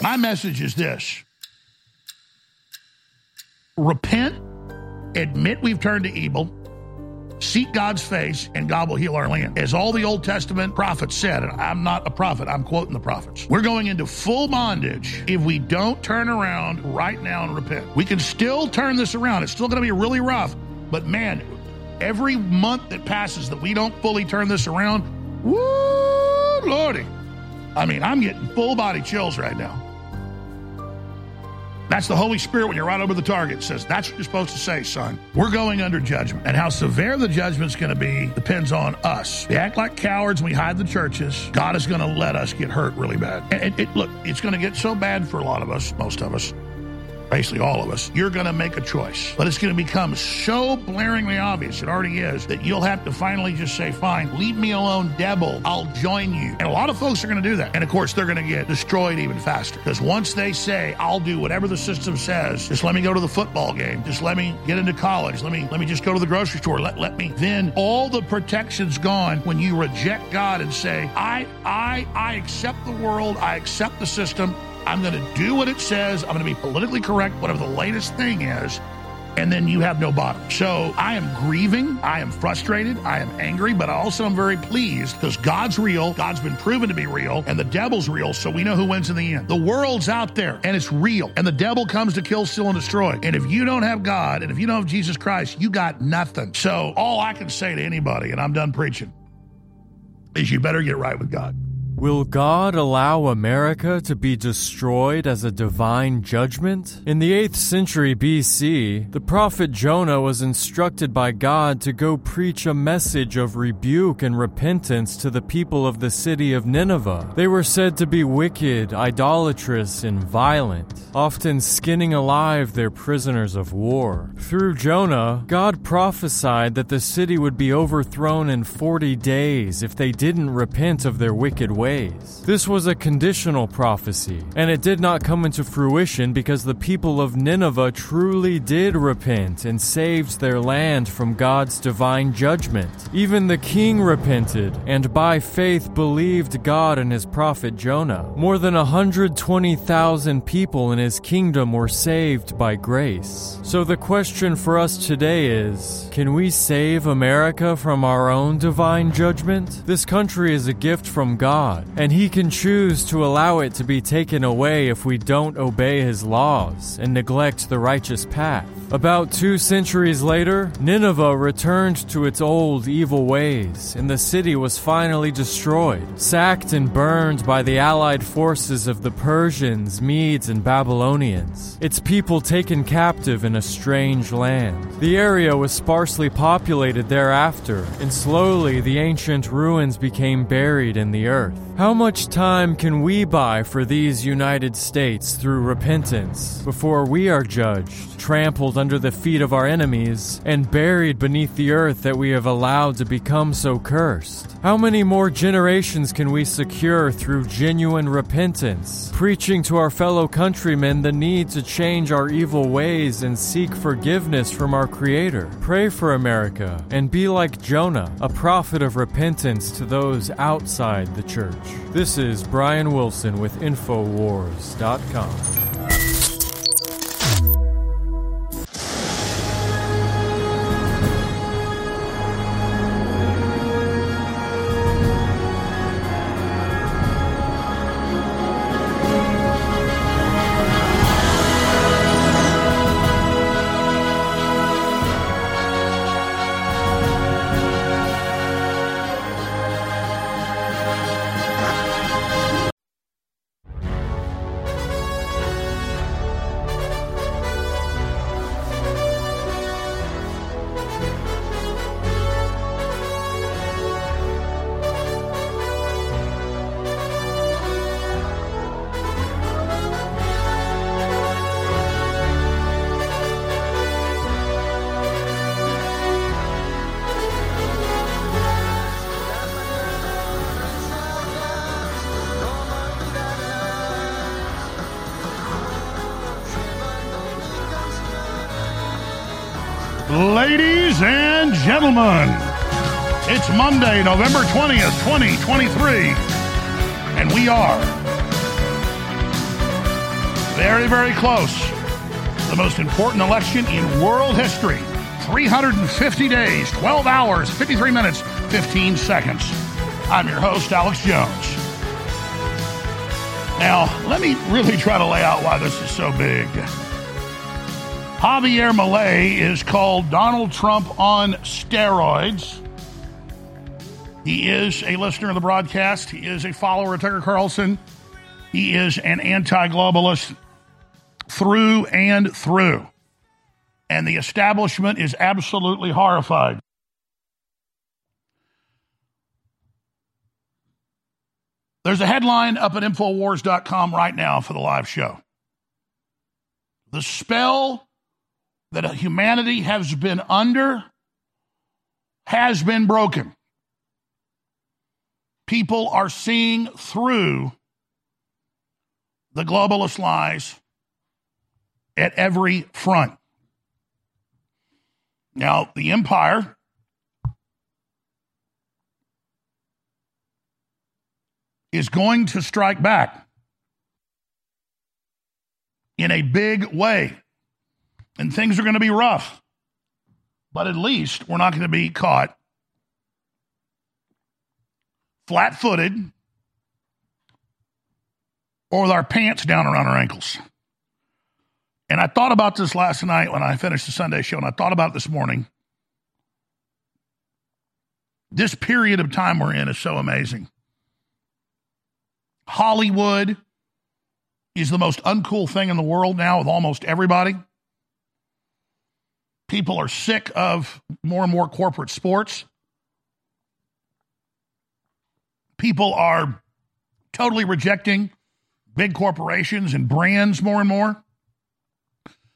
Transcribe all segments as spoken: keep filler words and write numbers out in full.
My message is this. Repent, admit we've turned to evil, seek God's face, and God will heal our land. As all the Old Testament prophets said, and I'm not a prophet, I'm quoting the prophets, we're going into full bondage if we don't turn around right now and repent. We can still turn this around. It's still going to be really rough, but man, every month that passes that we don't fully turn this around, woo, Lordy. I mean, I'm getting full body chills right now. That's the Holy Spirit when you're right over the target. Says, that's what you're supposed to say, son. We're going under judgment. And how severe the judgment's going to be depends on us. We act like cowards and we hide the churches. God is going to let us get hurt really bad. And it, it, look, it's going to get so bad for a lot of us, most of us, basically all of us. You're going to make a choice. But it's going to become so blaringly obvious, it already is, that you'll have to finally just say, fine, leave me alone, devil. I'll join you. And a lot of folks are going to do that. And of course, they're going to get destroyed even faster. Because once they say, I'll do whatever the system says, just let me go to the football game, just let me get into college, let me let me just go to the grocery store, let, let me. Then all the protection's gone when you reject God and say, I, I, I accept the world, I accept the system, I'm going to do what it says. I'm going to be politically correct, whatever the latest thing is, and then you have no bottom. So I am grieving. I am frustrated. I am angry, but I also am very pleased because God's real. God's been proven to be real, and the devil's real, so we know who wins in the end. The world's out there, and it's real, and the devil comes to kill, steal, and destroy. And if you don't have God, and if you don't have Jesus Christ, you got nothing. So all I can say to anybody, and I'm done preaching, is you better get right with God. Will God allow America to be destroyed as a divine judgment? In the eighth century B C, the prophet Jonah was instructed by God to go preach a message of rebuke and repentance to the people of the city of Nineveh. They were said to be wicked, idolatrous, and violent, often skinning alive their prisoners of war. Through Jonah, God prophesied that the city would be overthrown in forty days if they didn't repent of their wicked ways. This was a conditional prophecy, and it did not come into fruition because the people of Nineveh truly did repent and saved their land from God's divine judgment. Even the king repented, and by faith believed God and his prophet Jonah. More than one hundred twenty thousand people in his kingdom were saved by grace. So the question for us today is, can we save America from our own divine judgment? This country is a gift from God, and he can choose to allow it to be taken away if we don't obey his laws and neglect the righteous path. About two centuries later, Nineveh returned to its old evil ways, and the city was finally destroyed, sacked and burned by the allied forces of the Persians, Medes, and Babylonians, its people taken captive in a strange land. The area was sparsely populated thereafter, and slowly the ancient ruins became buried in the earth. How much time can we buy for these United States through repentance before we are judged, trampled under the feet of our enemies, and buried beneath the earth that we have allowed to become so cursed? How many more generations can we secure through genuine repentance, preaching to our fellow countrymen the need to change our evil ways and seek forgiveness from our Creator? Pray for America and be like Jonah, a prophet of repentance to those outside the church. This is Brian Wilson with InfoWars dot com. Ladies and gentlemen, it's Monday, November twentieth, twenty twenty-three, and we are very, very close to the most important election in world history. three hundred fifty days, twelve hours, fifty-three minutes, fifteen seconds. I'm your host, Alex Jones. Now, let me really try to lay out why this is so big. Javier Milei is called Donald Trump on steroids. He is a listener of the broadcast. He is a follower of Tucker Carlson. He is an anti-globalist through and through. And the establishment is absolutely horrified. There's a headline up at Infowars dot com right now for the live show. The spell that humanity has been under has been broken. People are seeing through the globalist lies at every front. Now, the empire is going to strike back in a big way. And things are going to be rough. But at least we're not going to be caught flat-footed or with our pants down around our ankles. And I thought about this last night when I finished the Sunday show, and I thought about it this morning. This period of time we're in is so amazing. Hollywood is the most uncool thing in the world now with almost everybody. People are sick of more and more corporate sports. People are totally rejecting big corporations and brands more and more.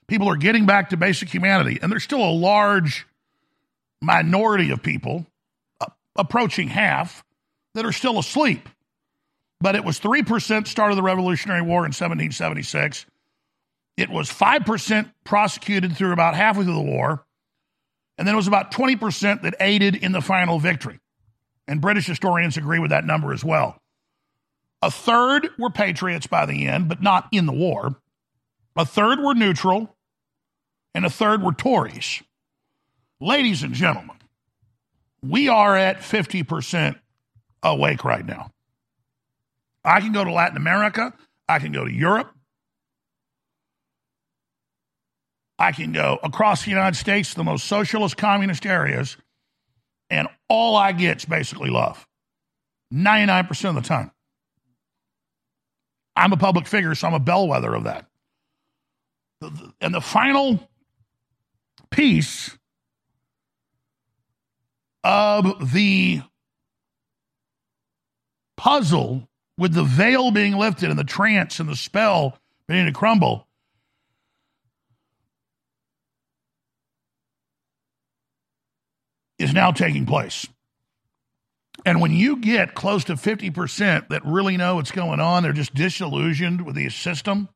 People are getting back to basic humanity, and there's still a large minority of people, uh, approaching half, that are still asleep. But it was three percent start of the Revolutionary War in seventeen seventy-six. It was five percent prosecuted through about halfway through the war, and then it was about twenty percent that aided in the final victory. And British historians agree with that number as well. A third were patriots by the end, but not in the war. A third were neutral, and a third were Tories. Ladies and gentlemen, we are at fifty percent awake right now. I can go to Latin America. I can go to Europe. I can go across the United States, the most socialist, communist areas, and all I get is basically love. ninety-nine percent of the time. I'm a public figure, so I'm a bellwether of that. And the final piece of the puzzle, with the veil being lifted and the trance and the spell beginning to crumble, is now taking place. And when you get close to fifty percent that really know what's going on, they're just disillusioned with the system.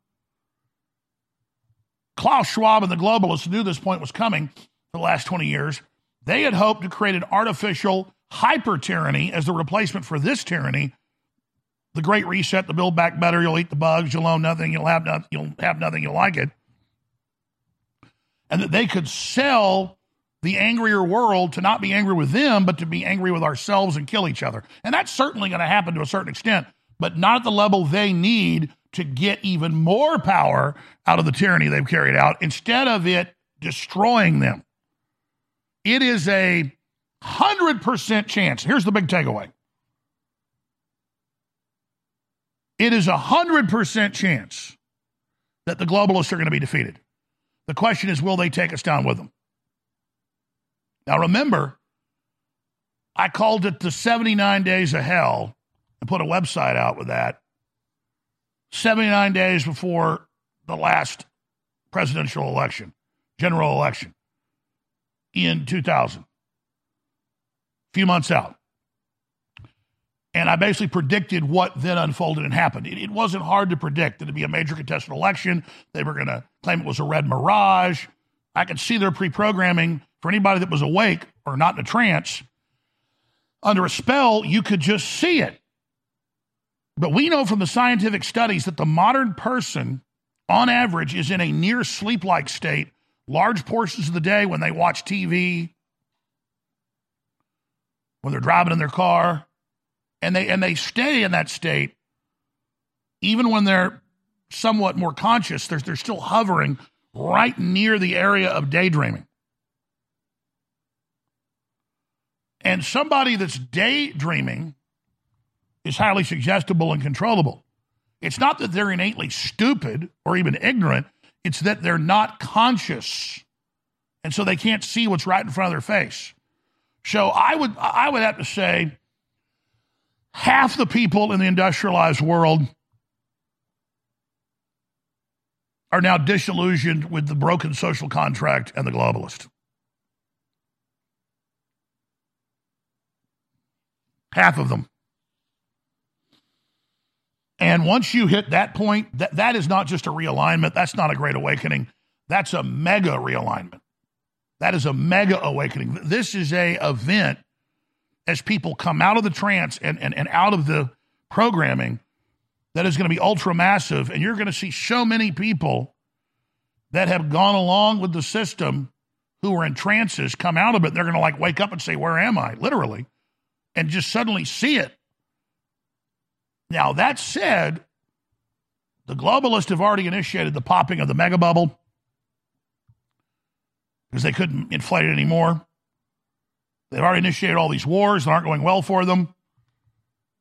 Klaus Schwab and the globalists knew this point was coming for the last twenty years. They had hoped to create an artificial hyper-tyranny as the replacement for this tyranny, the Great Reset, the Build Back Better, you'll eat the bugs, you'll own nothing, you'll have, no, you'll have nothing, you'll like it. And that they could sell the angrier world to not be angry with them, but to be angry with ourselves and kill each other. And that's certainly going to happen to a certain extent, but not at the level they need to get even more power out of the tyranny they've carried out, instead of it destroying them. It is a one hundred percent chance. Here's the big takeaway. It is a one hundred percent chance that the globalists are going to be defeated. The question is, will they take us down with them? Now, remember, I called it the seventy-nine days of hell and put a website out with that. seventy-nine days before the last presidential election, general election in two thousand. A few months out. And I basically predicted what then unfolded and happened. It, it wasn't hard to predict that it'd be a major contested election. They were going to claim it was a red mirage. I could see their pre-programming for anybody that was awake or not in a trance. Under a spell, you could just see it. But we know from the scientific studies that the modern person, on average, is in a near sleep-like state large portions of the day when they watch T V, when they're driving in their car, and they and they stay in that state even when they're somewhat more conscious. They're, they're still hovering right near the area of daydreaming. And somebody that's daydreaming is highly suggestible and controllable. It's not that they're innately stupid or even ignorant. It's that they're not conscious, and so they can't see what's right in front of their face. So I would I would have to say half the people in the industrialized world are now disillusioned with the broken social contract and the globalist. Half of them. And once you hit that point, that, that is not just a realignment. That's not a great awakening. That's a mega realignment. That is a mega awakening. This is a event as people come out of the trance and, and, and out of the programming that is going to be ultra massive. And you're going to see so many people that have gone along with the system who were in trances come out of it. They're going to like wake up and say, where am I? Literally. And just suddenly see it. Now, that said, the globalists have already initiated the popping of the mega bubble because they couldn't inflate it anymore. They've already initiated all these wars that aren't going well for them.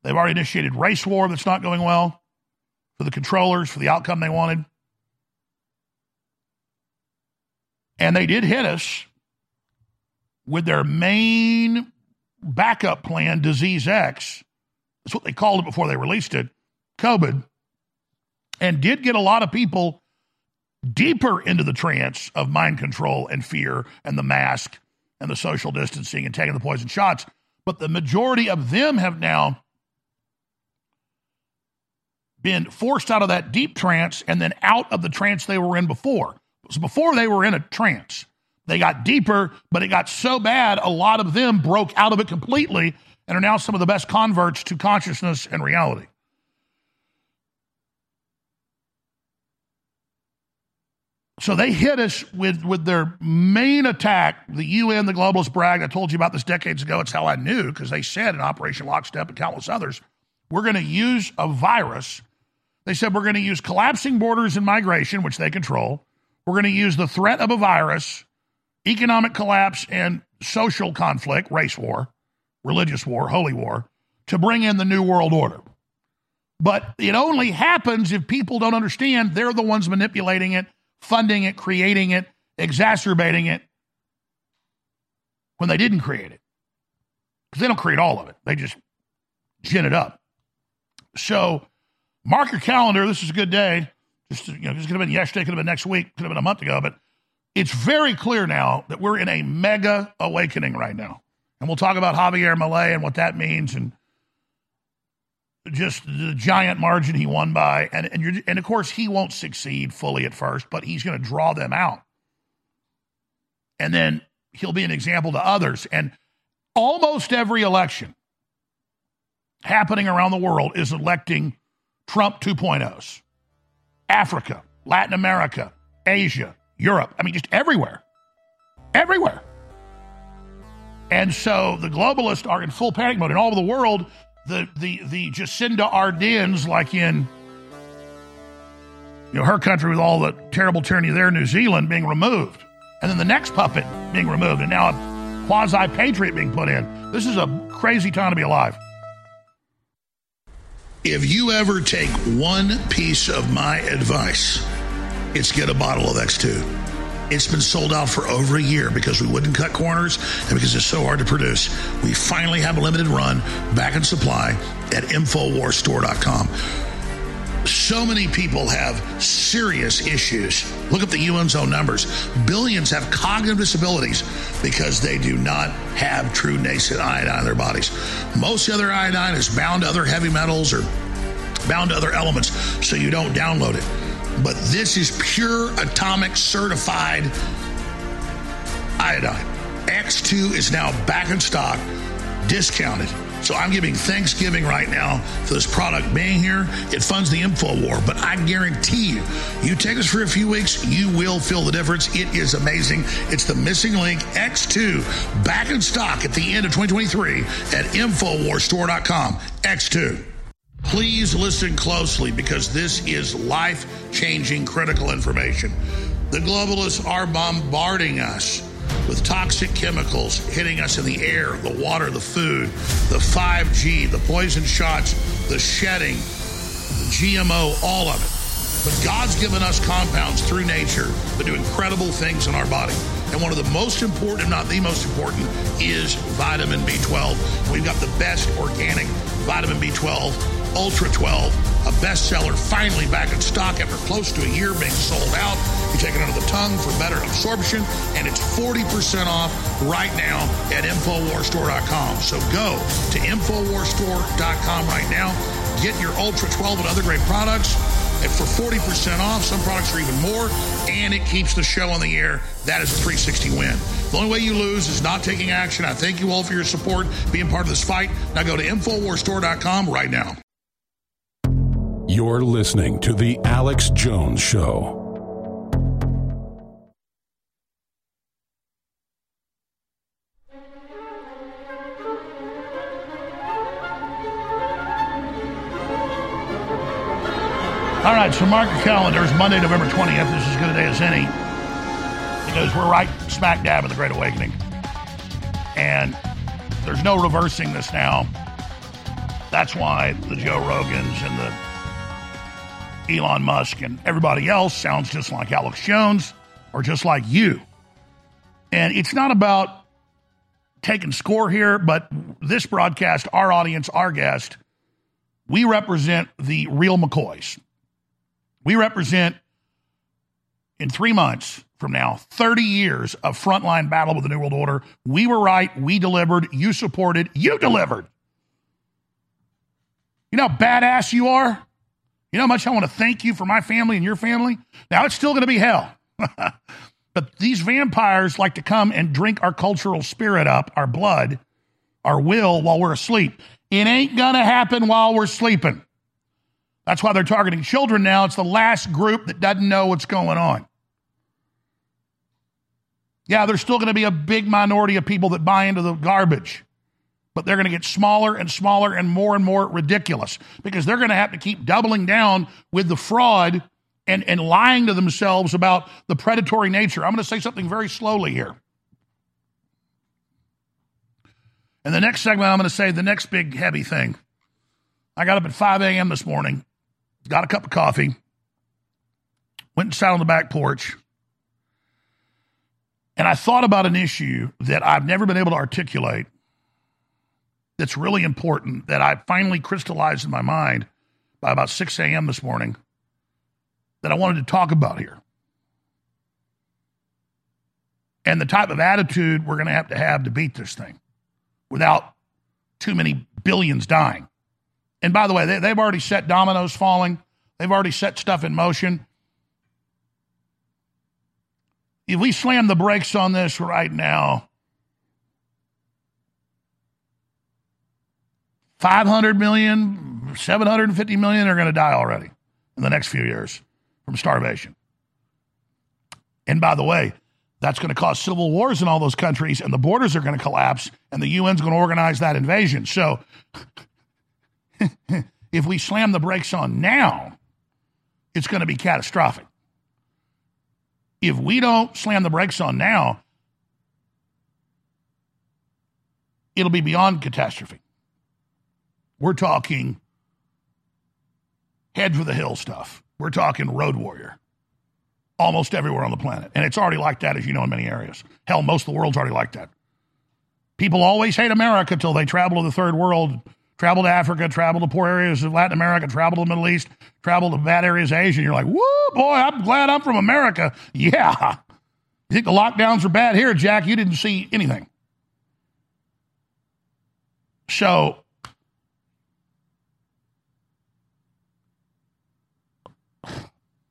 They've already initiated race war that's not going well for the controllers, for the outcome they wanted. And they did hit us with their main backup plan, Disease X. That's what they called it before they released it, COVID, and did get a lot of people deeper into the trance of mind control and fear and the mask and the social distancing and taking the poison shots. But the majority of them have now been forced out of that deep trance and then out of the trance they were in before. So before they were in a trance, they got deeper, but it got so bad, a lot of them broke out of it completely and are now some of the best converts to consciousness and reality. So they hit us with, with their main attack, the U N, the globalist brag. I told you about this decades ago. It's how I knew, because they said in Operation Lockstep and countless others, we're going to use a virus. They said we're going to use collapsing borders and migration, which they control. We're going to use the threat of a virus, economic collapse, and social conflict, race war, religious war, holy war, to bring in the New World Order. But it only happens if people don't understand they're the ones manipulating it, funding it, creating it, exacerbating it, when they didn't create it. Because they don't create all of it. They just gin it up. So mark your calendar. This is a good day. Just, you know, this could have been yesterday, could have been next week, could have been a month ago, but it's very clear now that we're in a mega awakening right now. And we'll talk about Javier Milei and what that means and just the giant margin he won by. And, and, you're, and of course, he won't succeed fully at first, but he's going to draw them out. And then he'll be an example to others. And almost every election happening around the world is electing Trump two point ohs. Africa, Latin America, Asia, Europe. I mean, just everywhere. Everywhere. And so the globalists are in full panic mode. And all over the world, the the the Jacinda Arderns, like in you know her country with all the terrible tyranny there, New Zealand, being removed. And then the next puppet being removed. And now a quasi-patriot being put in. This is a crazy time to be alive. If you ever take one piece of my advice, it's get a bottle of X two. It's been sold out for over a year because we wouldn't cut corners and because it's so hard to produce. We finally have a limited run back in supply at info wars store dot com. So many people have serious issues. Look up the U N's own numbers. Billions have cognitive disabilities because they do not have true nascent iodine in their bodies. Most other iodine is bound to other heavy metals or bound to other elements, so you don't download it. But this is pure atomic certified iodine. X two is now back in stock, discounted. So I'm giving Thanksgiving right now for this product being here. It funds the InfoWar, but I guarantee you, you take this for a few weeks, you will feel the difference. It is amazing. It's the missing link, X two, back in stock at the end of twenty twenty-three at InfoWars Store dot com, X two. Please listen closely because this is life-changing critical information. The globalists are bombarding us with toxic chemicals hitting us in the air, the water, the food, the five G, the poison shots, the shedding, the G M O, all of it. But God's given us compounds through nature that do incredible things in our body. And one of the most important, if not the most important, is vitamin B twelve. We've got the best organic vitamin B twelve, Ultra twelve, a bestseller, finally back in stock after close to a year being sold out. You take it under the tongue for better absorption, and it's forty percent off right now at InfoWars Store dot com. So go to InfoWars Store dot com right now. Get your Ultra twelve and other great products for forty percent off. Some products are even more, and it keeps the show on the air. That is a three sixty win. The only way you lose is not taking action. I thank you all for your support, being part of this fight. Now go to InfoWars Store dot com right now. You're listening to The Alex Jones Show. All right, so mark your calendars. Monday, November twentieth. This is as good a day as any because we're right smack dab in the Great Awakening. And there's no reversing this now. That's why the Joe Rogans and the Elon Musk and everybody else sounds just like Alex Jones or just like you. And it's not about taking score here, but this broadcast, our audience, our guest, we represent the real McCoys. We represent, in three months from now, thirty years of frontline battle with the New World Order. We were right. We delivered. You supported. You delivered. You know how badass you are? You know how much I want to thank you for my family and your family? Now, it's still going to be hell. But these vampires like to come and drink our cultural spirit up, our blood, our will, while we're asleep. It ain't going to happen while we're sleeping. That's why they're targeting children now. It's the last group that doesn't know what's going on. Yeah, there's still going to be a big minority of people that buy into the garbage. But they're going to get smaller and smaller and more and more ridiculous because they're going to have to keep doubling down with the fraud and, and lying to themselves about the predatory nature. I'm going to say something very slowly here. In the next segment, I'm going to say the next big heavy thing. I got up at five a.m. this morning, got a cup of coffee, went and sat on the back porch, and I thought about an issue that I've never been able to articulate. That's really important that I finally crystallized in my mind by about six a.m. this morning that I wanted to talk about here. And the type of attitude we're going to have to have to beat this thing without too many billions dying. And by the way, they, they've already set dominoes falling. They've already set stuff in motion. If we slam the brakes on this right now, five hundred million, seven hundred fifty million are going to die already in the next few years from starvation. And by the way, that's going to cause civil wars in all those countries, and the borders are going to collapse, and the U N's going to organize that invasion. So if we slam the brakes on now, it's going to be catastrophic. If we don't slam the brakes on now, it'll be beyond catastrophe. We're talking head for the hill stuff. We're talking road warrior almost everywhere on the planet. And it's already like that, as you know, in many areas. Hell, most of the world's already like that. People always hate America till they travel to the third world, travel to Africa, travel to poor areas of Latin America, travel to the Middle East, travel to bad areas of Asia. And you're like, woo, boy, I'm glad I'm from America. Yeah. You think the lockdowns are bad here, Jack? You didn't see anything. So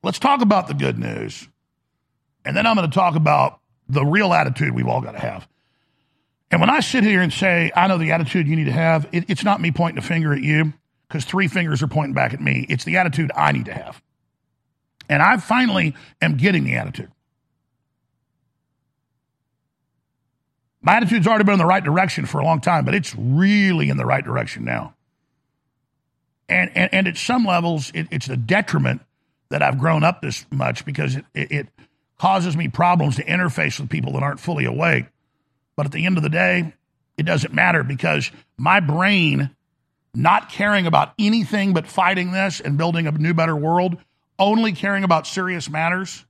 let's talk about the good news, and then I'm going to talk about the real attitude we've all got to have. And when I sit here and say, I know the attitude you need to have, it, it's not me pointing a finger at you, because three fingers are pointing back at me. It's the attitude I need to have. And I finally am getting the attitude. My attitude's already been in the right direction for a long time, but it's really in the right direction now. And and, and at some levels, it, it's the detriment that I've grown up this much, because it, it, it causes me problems to interface with people that aren't fully awake. But at the end of the day, it doesn't matter, because my brain not caring about anything but fighting this and building a new, better world, only caring about serious matters,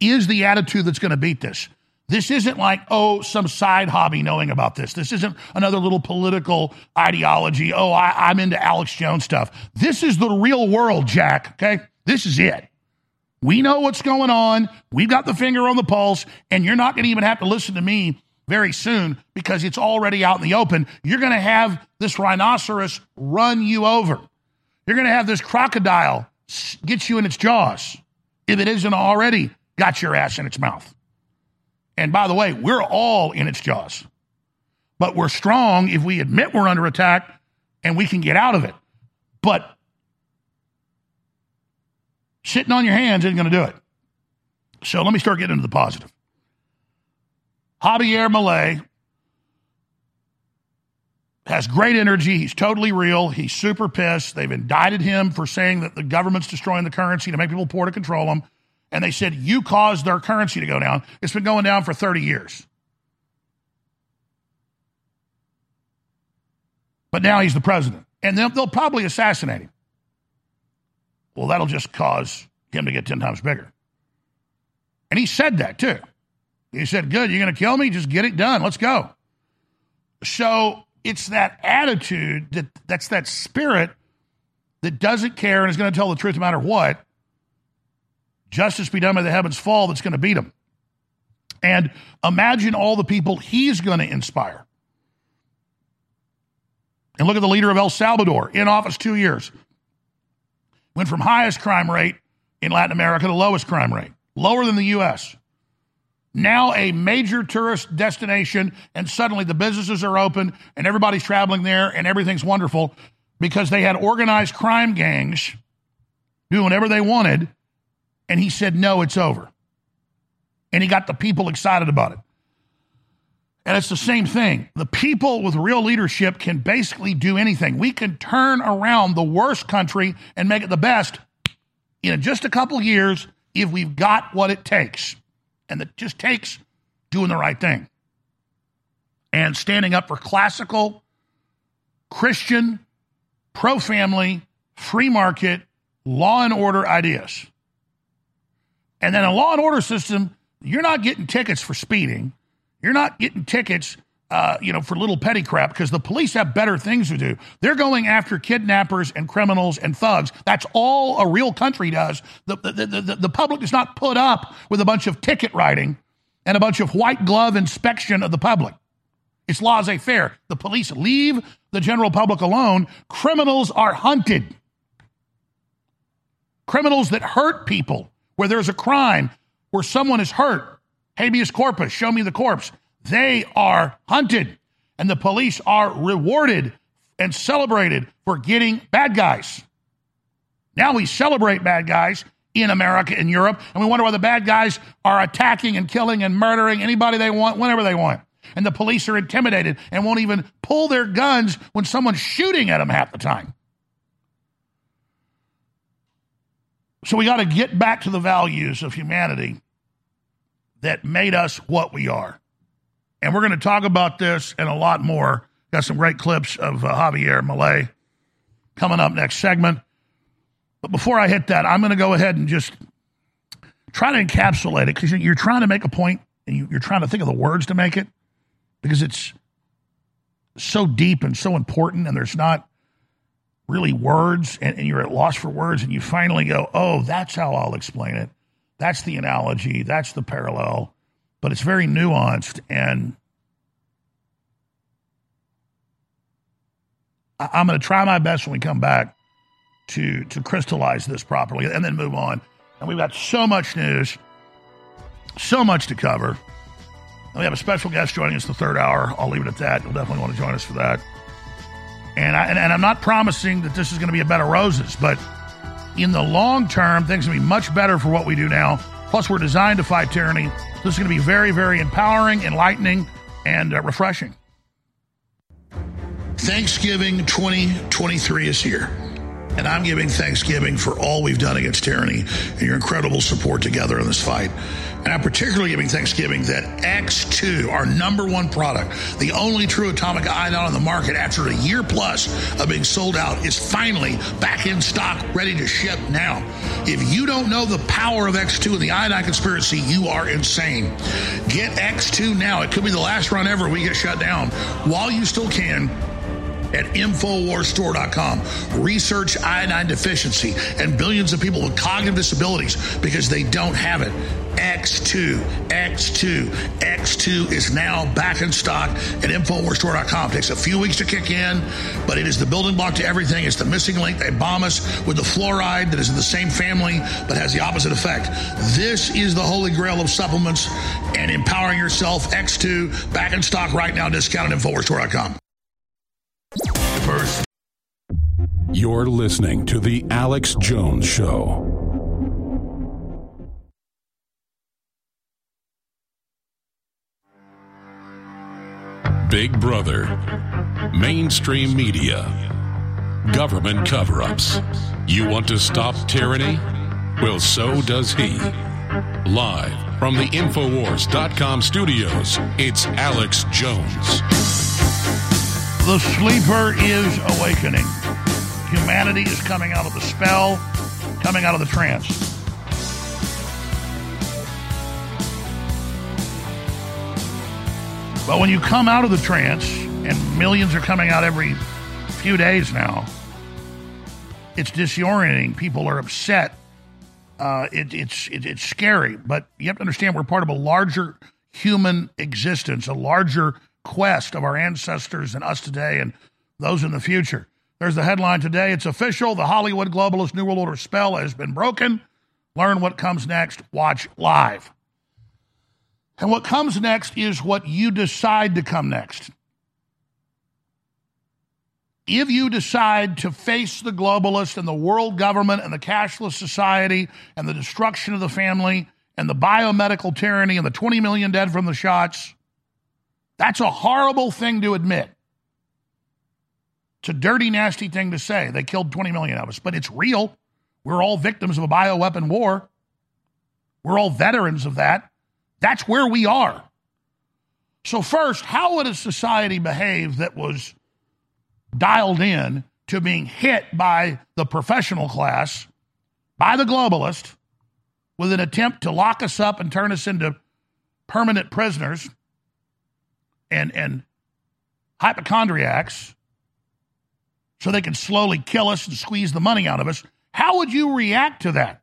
is the attitude that's going to beat this. This isn't like, oh, some side hobby knowing about this. This isn't another little political ideology. Oh, I, I'm into Alex Jones stuff. This is the real world, Jack, okay? This is it. We know what's going on. We've got the finger on the pulse, and you're not going to even have to listen to me very soon, because it's already out in the open. You're going to have this rhinoceros run you over. You're going to have this crocodile get you in its jaws, if it isn't already got your ass in its mouth. And by the way, we're all in its jaws. But we're strong if we admit we're under attack and we can get out of it. But sitting on your hands isn't going to do it. So let me start getting into the positive. Javier Milei has great energy. He's totally real. He's super pissed. They've indicted him for saying that the government's destroying the currency to make people poor to control them. And they said, you caused their currency to go down. It's been going down for thirty years. But now he's the president. And they'll, they'll probably assassinate him. Well, that'll just cause him to get ten times bigger. And he said that too. He said, good, you're going to kill me? Just get it done. Let's go. So it's that attitude, that that's that spirit that doesn't care and is going to tell the truth no matter what. Justice be done by the heavens fall, that's going to beat him. And imagine all the people he's going to inspire. And look at the leader of El Salvador, in office two years. Went from highest crime rate in Latin America to lowest crime rate, lower than the U S Now a major tourist destination, and suddenly the businesses are open and everybody's traveling there and everything's wonderful, because they had organized crime gangs doing whatever they wanted, and he said, no, it's over. And he got the people excited about it. And it's the same thing. The people with real leadership can basically do anything. We can turn around the worst country and make it the best in just a couple years if we've got what it takes. And it just takes doing the right thing and standing up for classical, Christian, pro-family, free market, law and order ideas. And then a law and order system, you're not getting tickets for speeding. You're not getting tickets uh, you know, for little petty crap, because the police have better things to do. They're going after kidnappers and criminals and thugs. That's all a real country does. The, the, the, the, the public does not put up with a bunch of ticket writing and a bunch of white glove inspection of the public. It's laissez-faire. The police leave the general public alone. Criminals are hunted. Criminals that hurt people, where there's a crime, where someone is hurt, habeas corpus, show me the corpse. They are hunted, and the police are rewarded and celebrated for getting bad guys. Now we celebrate bad guys in America and Europe, and we wonder why the bad guys are attacking and killing and murdering anybody they want, whenever they want. And the police are intimidated and won't even pull their guns when someone's shooting at them half the time. So we got to get back to the values of humanity that made us what we are. And we're going to talk about this and a lot more. Got some great clips of uh, Javier Milei coming up next segment. But before I hit that, I'm going to go ahead and just try to encapsulate it, because you're trying to make a point and you, you're trying to think of the words to make it, because it's so deep and so important, and there's not really words, and, and you're at loss for words, and you finally go, oh, that's how I'll explain it. That's the analogy. That's the parallel. But it's very nuanced, and I'm going to try my best when we come back to, to crystallize this properly and then move on. And we've got so much news. So much to cover. And we have a special guest joining us the third hour. I'll leave it at that. You'll definitely want to join us for that. And, I, and, and I'm not promising that this is going to be a bed of roses, but in the long term, things will be much better for what we do now. Plus, we're designed to fight tyranny. This is going to be very, very empowering, enlightening, and uh, refreshing. Thanksgiving twenty twenty-three is here, and I'm giving Thanksgiving for all we've done against tyranny and your incredible support together in this fight. And I'm particularly giving Thanksgiving that X two, our number one product, the only true atomic iodine on the market after a year plus of being sold out, is finally back in stock, ready to ship now. If you don't know the power of X two and the iodine conspiracy, you are insane. Get X two now. It could be the last run ever we get shut down while you still can. At Infowars Store dot com. Research iodine deficiency and billions of people with cognitive disabilities because they don't have it. X two, X two, X two is now back in stock at Infowars Store dot com. It takes a few weeks to kick in, but it is the building block to everything. It's the missing link. They bomb us with the fluoride that is in the same family but has the opposite effect. This is the holy grail of supplements and empowering yourself. X two, back in stock right now. Discount at Infowars Store dot com. First, you're listening to The Alex Jones Show. Big Brother, mainstream media, government cover-ups. You want to stop tyranny? Well, so does he. Live from the Infowars dot com studios, it's Alex Jones. The sleeper is awakening. Humanity is coming out of the spell, coming out of the trance. But when you come out of the trance, and millions are coming out every few days now, it's disorienting. People are upset. Uh, it, it's, it, it's scary. But you have to understand we're part of a larger human existence, a larger quest of our ancestors and us today and those in the future. There's the headline today. It's official. The Hollywood globalist New World Order spell has been broken. Learn what comes next. Watch live. And what comes next is what you decide to come next. If you decide to face the globalist and the world government and the cashless society and the destruction of the family and the biomedical tyranny and the twenty million dead from the shots, that's a horrible thing to admit. It's a dirty, nasty thing to say. They killed twenty million of us, but it's real. We're all victims of a bioweapon war. We're all veterans of that. That's where we are. So first, how would a society behave that was dialed in to being hit by the professional class, by the globalist, with an attempt to lock us up and turn us into permanent prisoners and and hypochondriacs so they can slowly kill us and squeeze the money out of us? How would you react to that?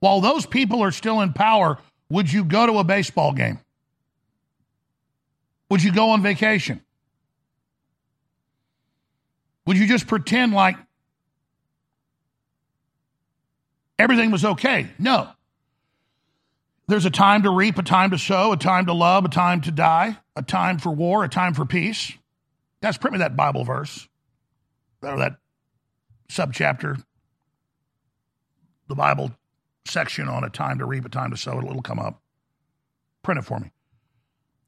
While those people are still in power, would you go to a baseball game? Would you go on vacation? Would you just pretend like everything was okay? No. There's a time to reap, a time to sow, a time to love, a time to die, a time for war, a time for peace. That's print me that Bible verse, or that subchapter, the Bible section on a time to reap, a time to sow. It'll, it'll come up. Print it for me.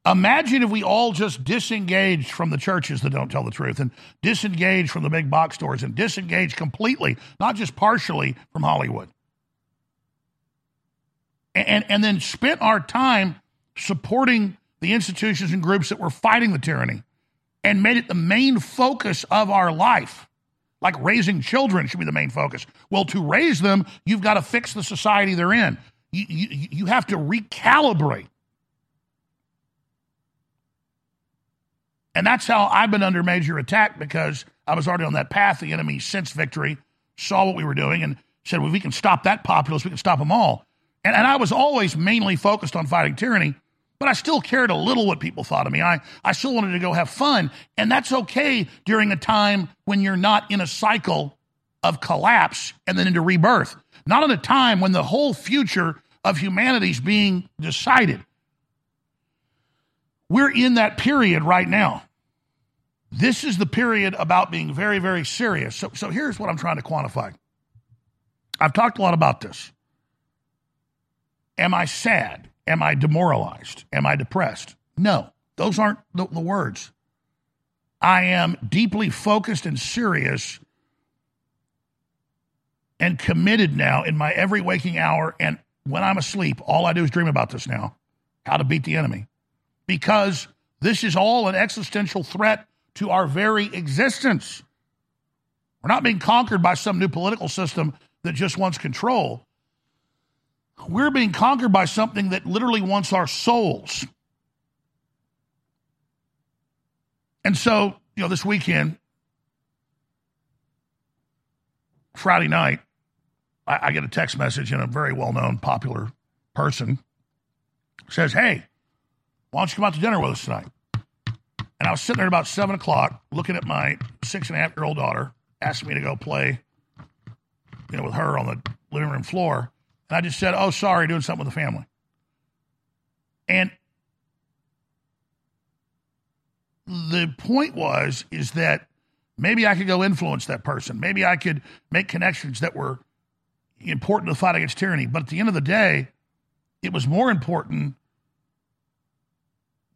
Imagine if we all just disengaged from the churches that don't tell the truth and disengaged from the big box stores and disengaged completely, not just partially, from Hollywood. And, and then spent our time supporting the institutions and groups that were fighting the tyranny and made it the main focus of our life. Like raising children should be the main focus. Well, to raise them, you've got to fix the society they're in. You, you, you have to recalibrate. And that's how I've been under major attack, because I was already on that path. The enemy, since victory, saw what we were doing and said, well, if we can stop that populace, we can stop them all. And, and I was always mainly focused on fighting tyranny, but I still cared a little what people thought of me. I, I still wanted to go have fun, and that's okay during a time when you're not in a cycle of collapse and then into rebirth, not at a time when the whole future of humanity is being decided. We're in that period right now. This is the period about being very, very serious. So, so here's what I'm trying to quantify. I've talked a lot about this. Am I sad? Am I demoralized? Am I depressed? No, those aren't the, the words. I am deeply focused and serious and committed now in my every waking hour. And when I'm asleep, all I do is dream about this now, how to beat the enemy. Because this is all an existential threat to our very existence. We're not being conquered by some new political system that just wants control. We're being conquered by something that literally wants our souls. And so, you know, this weekend, Friday night, I, I get a text message, and a very well-known, popular person says, "Hey, why don't you come out to dinner with us tonight?" And I was sitting there about seven o'clock looking at my six and a half year old daughter, asked me to go play, you know, with her on the living room floor. And I just said, "Oh, sorry, doing something with the family." And the point was, is that maybe I could go influence that person. Maybe I could make connections that were important to the fight against tyranny. But at the end of the day, it was more important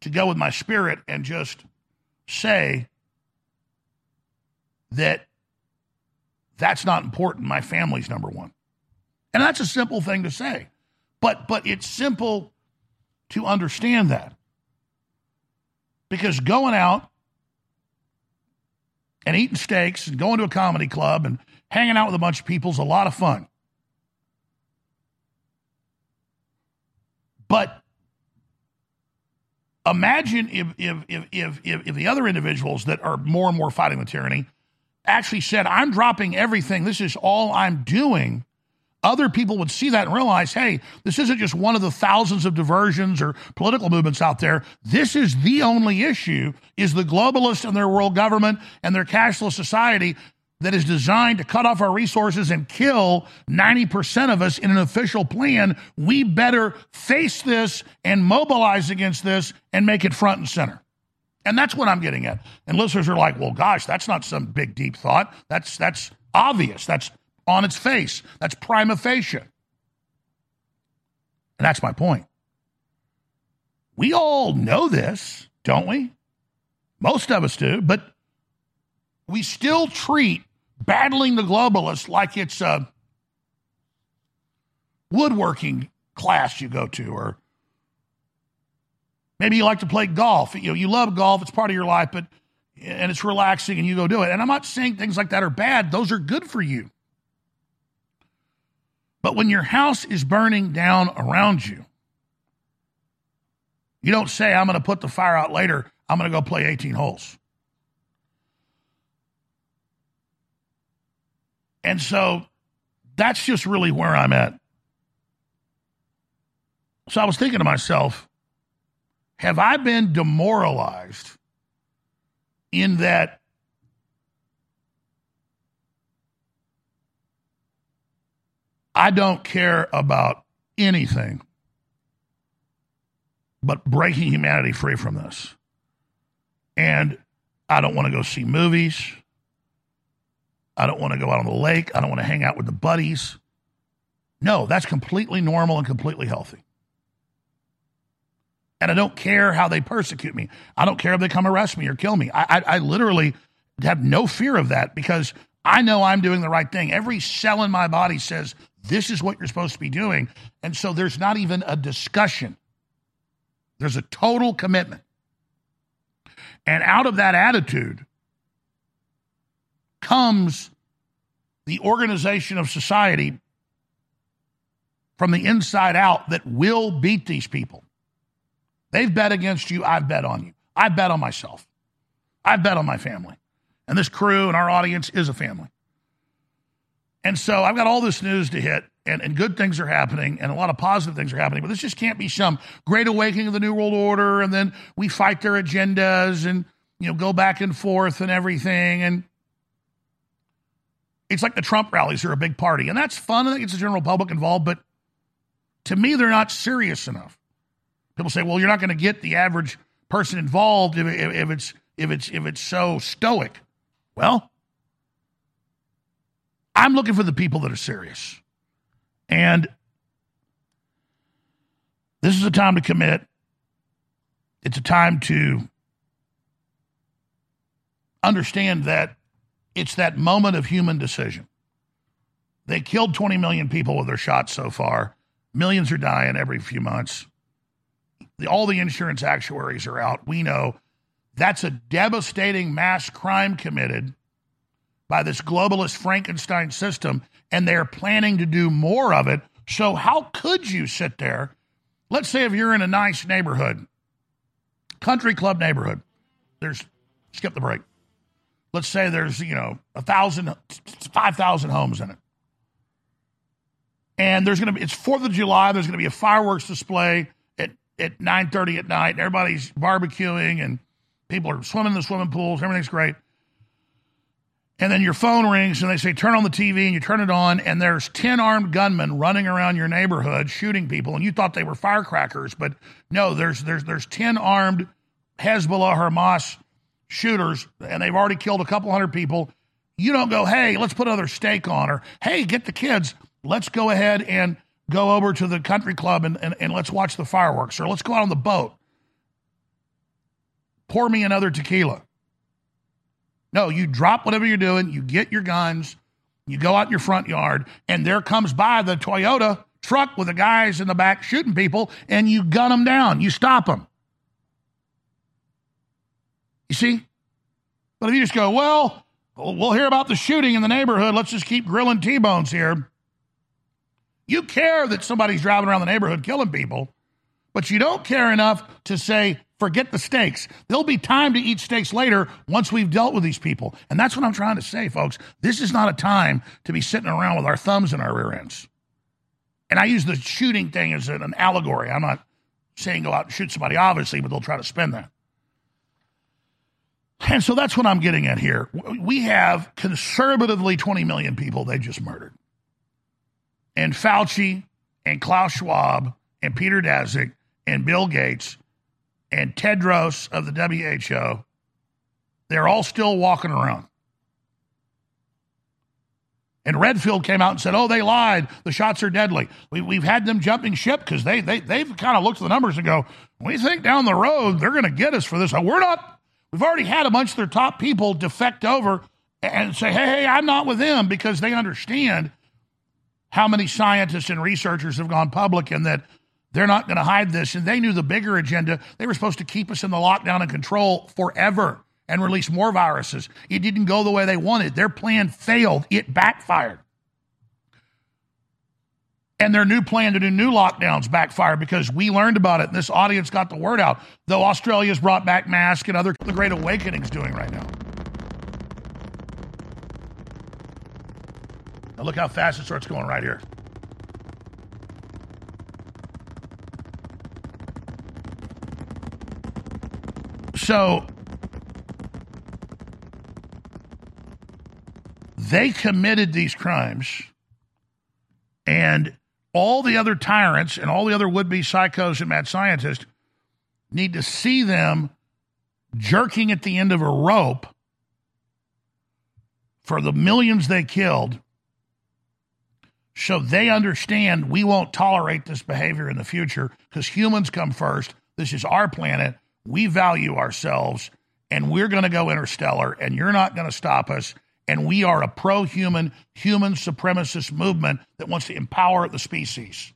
to go with my spirit and just say that that's not important. My family's number one. And that's a simple thing to say, but but it's simple to understand that. Because going out and eating steaks and going to a comedy club and hanging out with a bunch of people is a lot of fun. But imagine if if if if if, if the other individuals that are more and more fighting the tyranny actually said, "I'm dropping everything. This is all I'm doing." Other people would see that and realize, hey, this isn't just one of the thousands of diversions or political movements out there. This is the only issue, is the globalists and their world government and their cashless society that is designed to cut off our resources and kill ninety percent of us in an official plan. We better face this and mobilize against this and make it front and center. And that's what I'm getting at. And listeners are like, well, gosh, that's not some big, deep thought. That's that's obvious. That's on its face. That's prima facie. And that's my point. We all know this, don't we? Most of us do, but we still treat battling the globalists like it's a woodworking class you go to, or maybe you like to play golf. You know, you love golf. It's part of your life, but and it's relaxing and you go do it. And I'm not saying things like that are bad. Those are good for you. But when your house is burning down around you, you don't say, "I'm going to put the fire out later. I'm going to go play eighteen holes. And so that's just really where I'm at. So I was thinking to myself, have I been demoralized in that I don't care about anything but breaking humanity free from this? And I don't want to go see movies. I don't want to go out on the lake. I don't want to hang out with the buddies. No, that's completely normal and completely healthy. And I don't care how they persecute me. I don't care if they come arrest me or kill me. I, I, I literally have no fear of that because I know I'm doing the right thing. Every cell in my body says, this is what you're supposed to be doing. And so there's not even a discussion. There's a total commitment. And out of that attitude comes the organization of society from the inside out that will beat these people. They've bet against you. I've bet on you. I've bet on myself. I've bet on my family. And this crew and our audience is a family. And so I've got all this news to hit, and, and good things are happening, and a lot of positive things are happening, but this just can't be some great awakening of the New World Order, and then we fight their agendas and, you know, go back and forth and everything. And It's like the Trump rallies are a big party. And that's fun. And it gets the general public involved. But to me, they're not serious enough. People say, well, you're not going to get the average person involved if, if, if, it's, if, it's, if it's so stoic. Well, I'm looking for the people that are serious. And this is a time to commit. It's a time to understand that it's that moment of human decision. They killed twenty million people with their shots so far. Millions are dying every few months. The, all the insurance actuaries are out. We know that's a devastating mass crime committed by this globalist Frankenstein system, and they're planning to do more of it. So how could you sit there? Let's say if you're in a nice neighborhood, country club neighborhood, there's, skip the break. Let's say there's, you know, one thousand, five thousand homes in it. And there's going to be, it's fourth of July, there's going to be a fireworks display at, at nine thirty at night, and everybody's barbecuing, and people are swimming in the swimming pools, everything's great. And then your phone rings, and they say, turn on the T V, and you turn it on, and there's ten armed gunmen running around your neighborhood shooting people, and you thought they were firecrackers, but no, there's there's there's ten armed Hezbollah, Hamas shooters, and they've already killed a couple hundred people. You don't go, hey, let's put another steak on, or hey, get the kids, let's go ahead and go over to the country club and, and, and let's watch the fireworks, or let's go out on the boat. Pour me another tequila. No, you drop whatever you're doing, you get your guns, you go out in your front yard, and there comes by the Toyota truck with the guys in the back shooting people, and you gun them down, you stop them. You see? But if you just go, well, we'll hear about the shooting in the neighborhood, let's just keep grilling T-bones here. You care that somebody's driving around the neighborhood killing people, but you don't care enough to say, forget the steaks. There'll be time to eat steaks later once we've dealt with these people. And that's what I'm trying to say, folks. This is not a time to be sitting around with our thumbs in our rear ends. And I use the shooting thing as an allegory. I'm not saying go out and shoot somebody, obviously, but they'll try to spin that. And so that's what I'm getting at here. We have conservatively twenty million people they just murdered. And Fauci and Klaus Schwab and Peter Daszak and Bill Gates and Tedros of the W H O, they're all still walking around. And Redfield came out and said, oh, they lied. The shots are deadly. We, we've had them jumping ship because they, they, they've kind of looked at the numbers and go, we think down the road they're going to get us for this. We're not. We've already had a bunch of their top people defect over and say, hey, hey, I'm not with them, because they understand how many scientists and researchers have gone public and that they're not going to hide this. And they knew the bigger agenda. They were supposed to keep us in the lockdown and control forever and release more viruses. It didn't go the way they wanted. Their plan failed. It backfired. And their new plan to do new lockdowns backfired because we learned about it and this audience got the word out, though Australia's brought back masks and other the Great Awakening's doing right now. Now look how fast it starts going right here. So they committed these crimes, and all the other tyrants and all the other would-be psychos and mad scientists need to see them jerking at the end of a rope for the millions they killed, so they understand we won't tolerate this behavior in the future because humans come first. This is our planet. We value ourselves, and we're going to go interstellar, and you're not going to stop us. And we are a pro-human, human supremacist movement that wants to empower the species.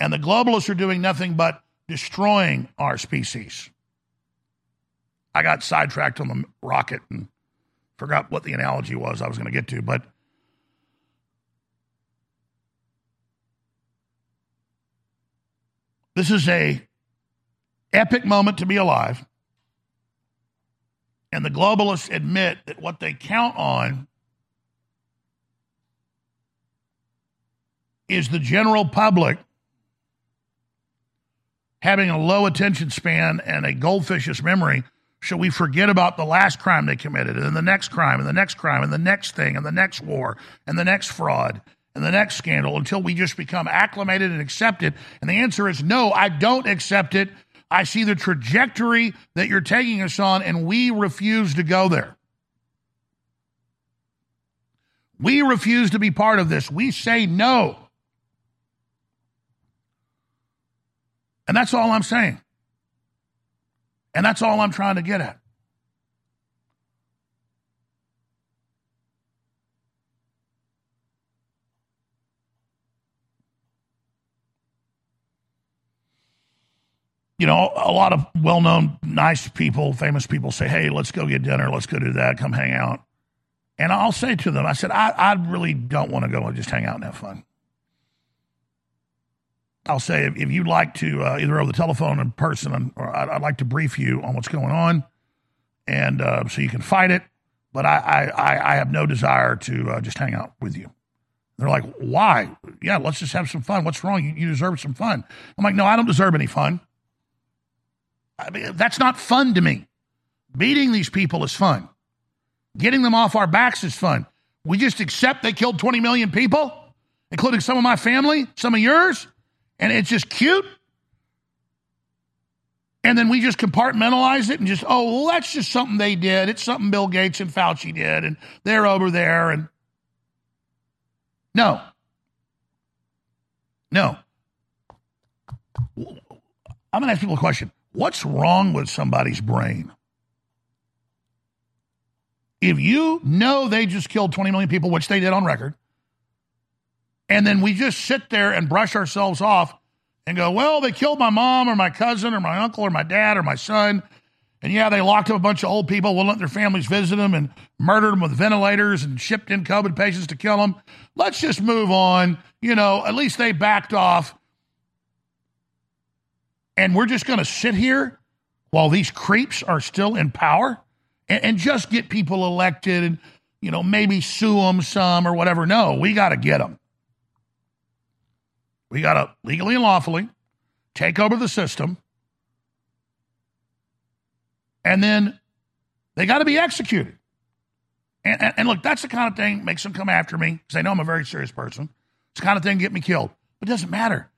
And the globalists are doing nothing but destroying our species. I got sidetracked on the rocket and forgot what the analogy was I was going to get to, but this is a epic moment to be alive. And the globalists admit that what they count on is the general public having a low attention span and a goldfish's memory, Shall we forget about the last crime they committed, and the next crime, and the next crime, and the next thing, and the next war, and the next fraud, and the next scandal, until we just become acclimated and accept it? And the answer is no, I don't accept it. I see the trajectory that you're taking us on, and we refuse to go there. We refuse to be part of this. We say no. And that's all I'm saying. And that's all I'm trying to get at. You know, a lot of well-known, nice people, famous people say, hey, let's go get dinner. Let's go do that. Come hang out. And I'll say to them, I said, I, I really don't want to go and just hang out and have fun. I'll say, if, if you'd like to, uh, either over the telephone in person, or I'd, I'd like to brief you on what's going on, and uh, so you can fight it, but I, I, I have no desire to uh, just hang out with you. They're like, why? Yeah, let's just have some fun. What's wrong? You, you deserve some fun. I'm like, no, I don't deserve any fun. I mean, that's not fun to me. Beating these people is fun. Getting them off our backs is fun. We just accept they killed twenty million people, including some of my family, some of yours, and it's just cute. And then we just compartmentalize it and just, oh, well, that's just something they did. It's something Bill Gates and Fauci did, and they're over there. And no. No. I'm going to ask people a question. What's wrong with somebody's brain? If you know they just killed twenty million people, which they did on record, and then we just sit there and brush ourselves off and go, well, they killed my mom or my cousin or my uncle or my dad or my son, and yeah, they locked up a bunch of old people, wouldn't let their families visit them, and murdered them with ventilators and shipped in COVID patients to kill them. Let's just move on. You know, at least they backed off. And we're just going to sit here while these creeps are still in power? And just get people elected and, you know, maybe sue them some or whatever. No, we got to get them. We got to legally and lawfully take over the system. And then they got to be executed. And, and, and look, that's the kind of thing that makes them come after me because they know I'm a very serious person. It's the kind of thing that get me killed. But it doesn't matter.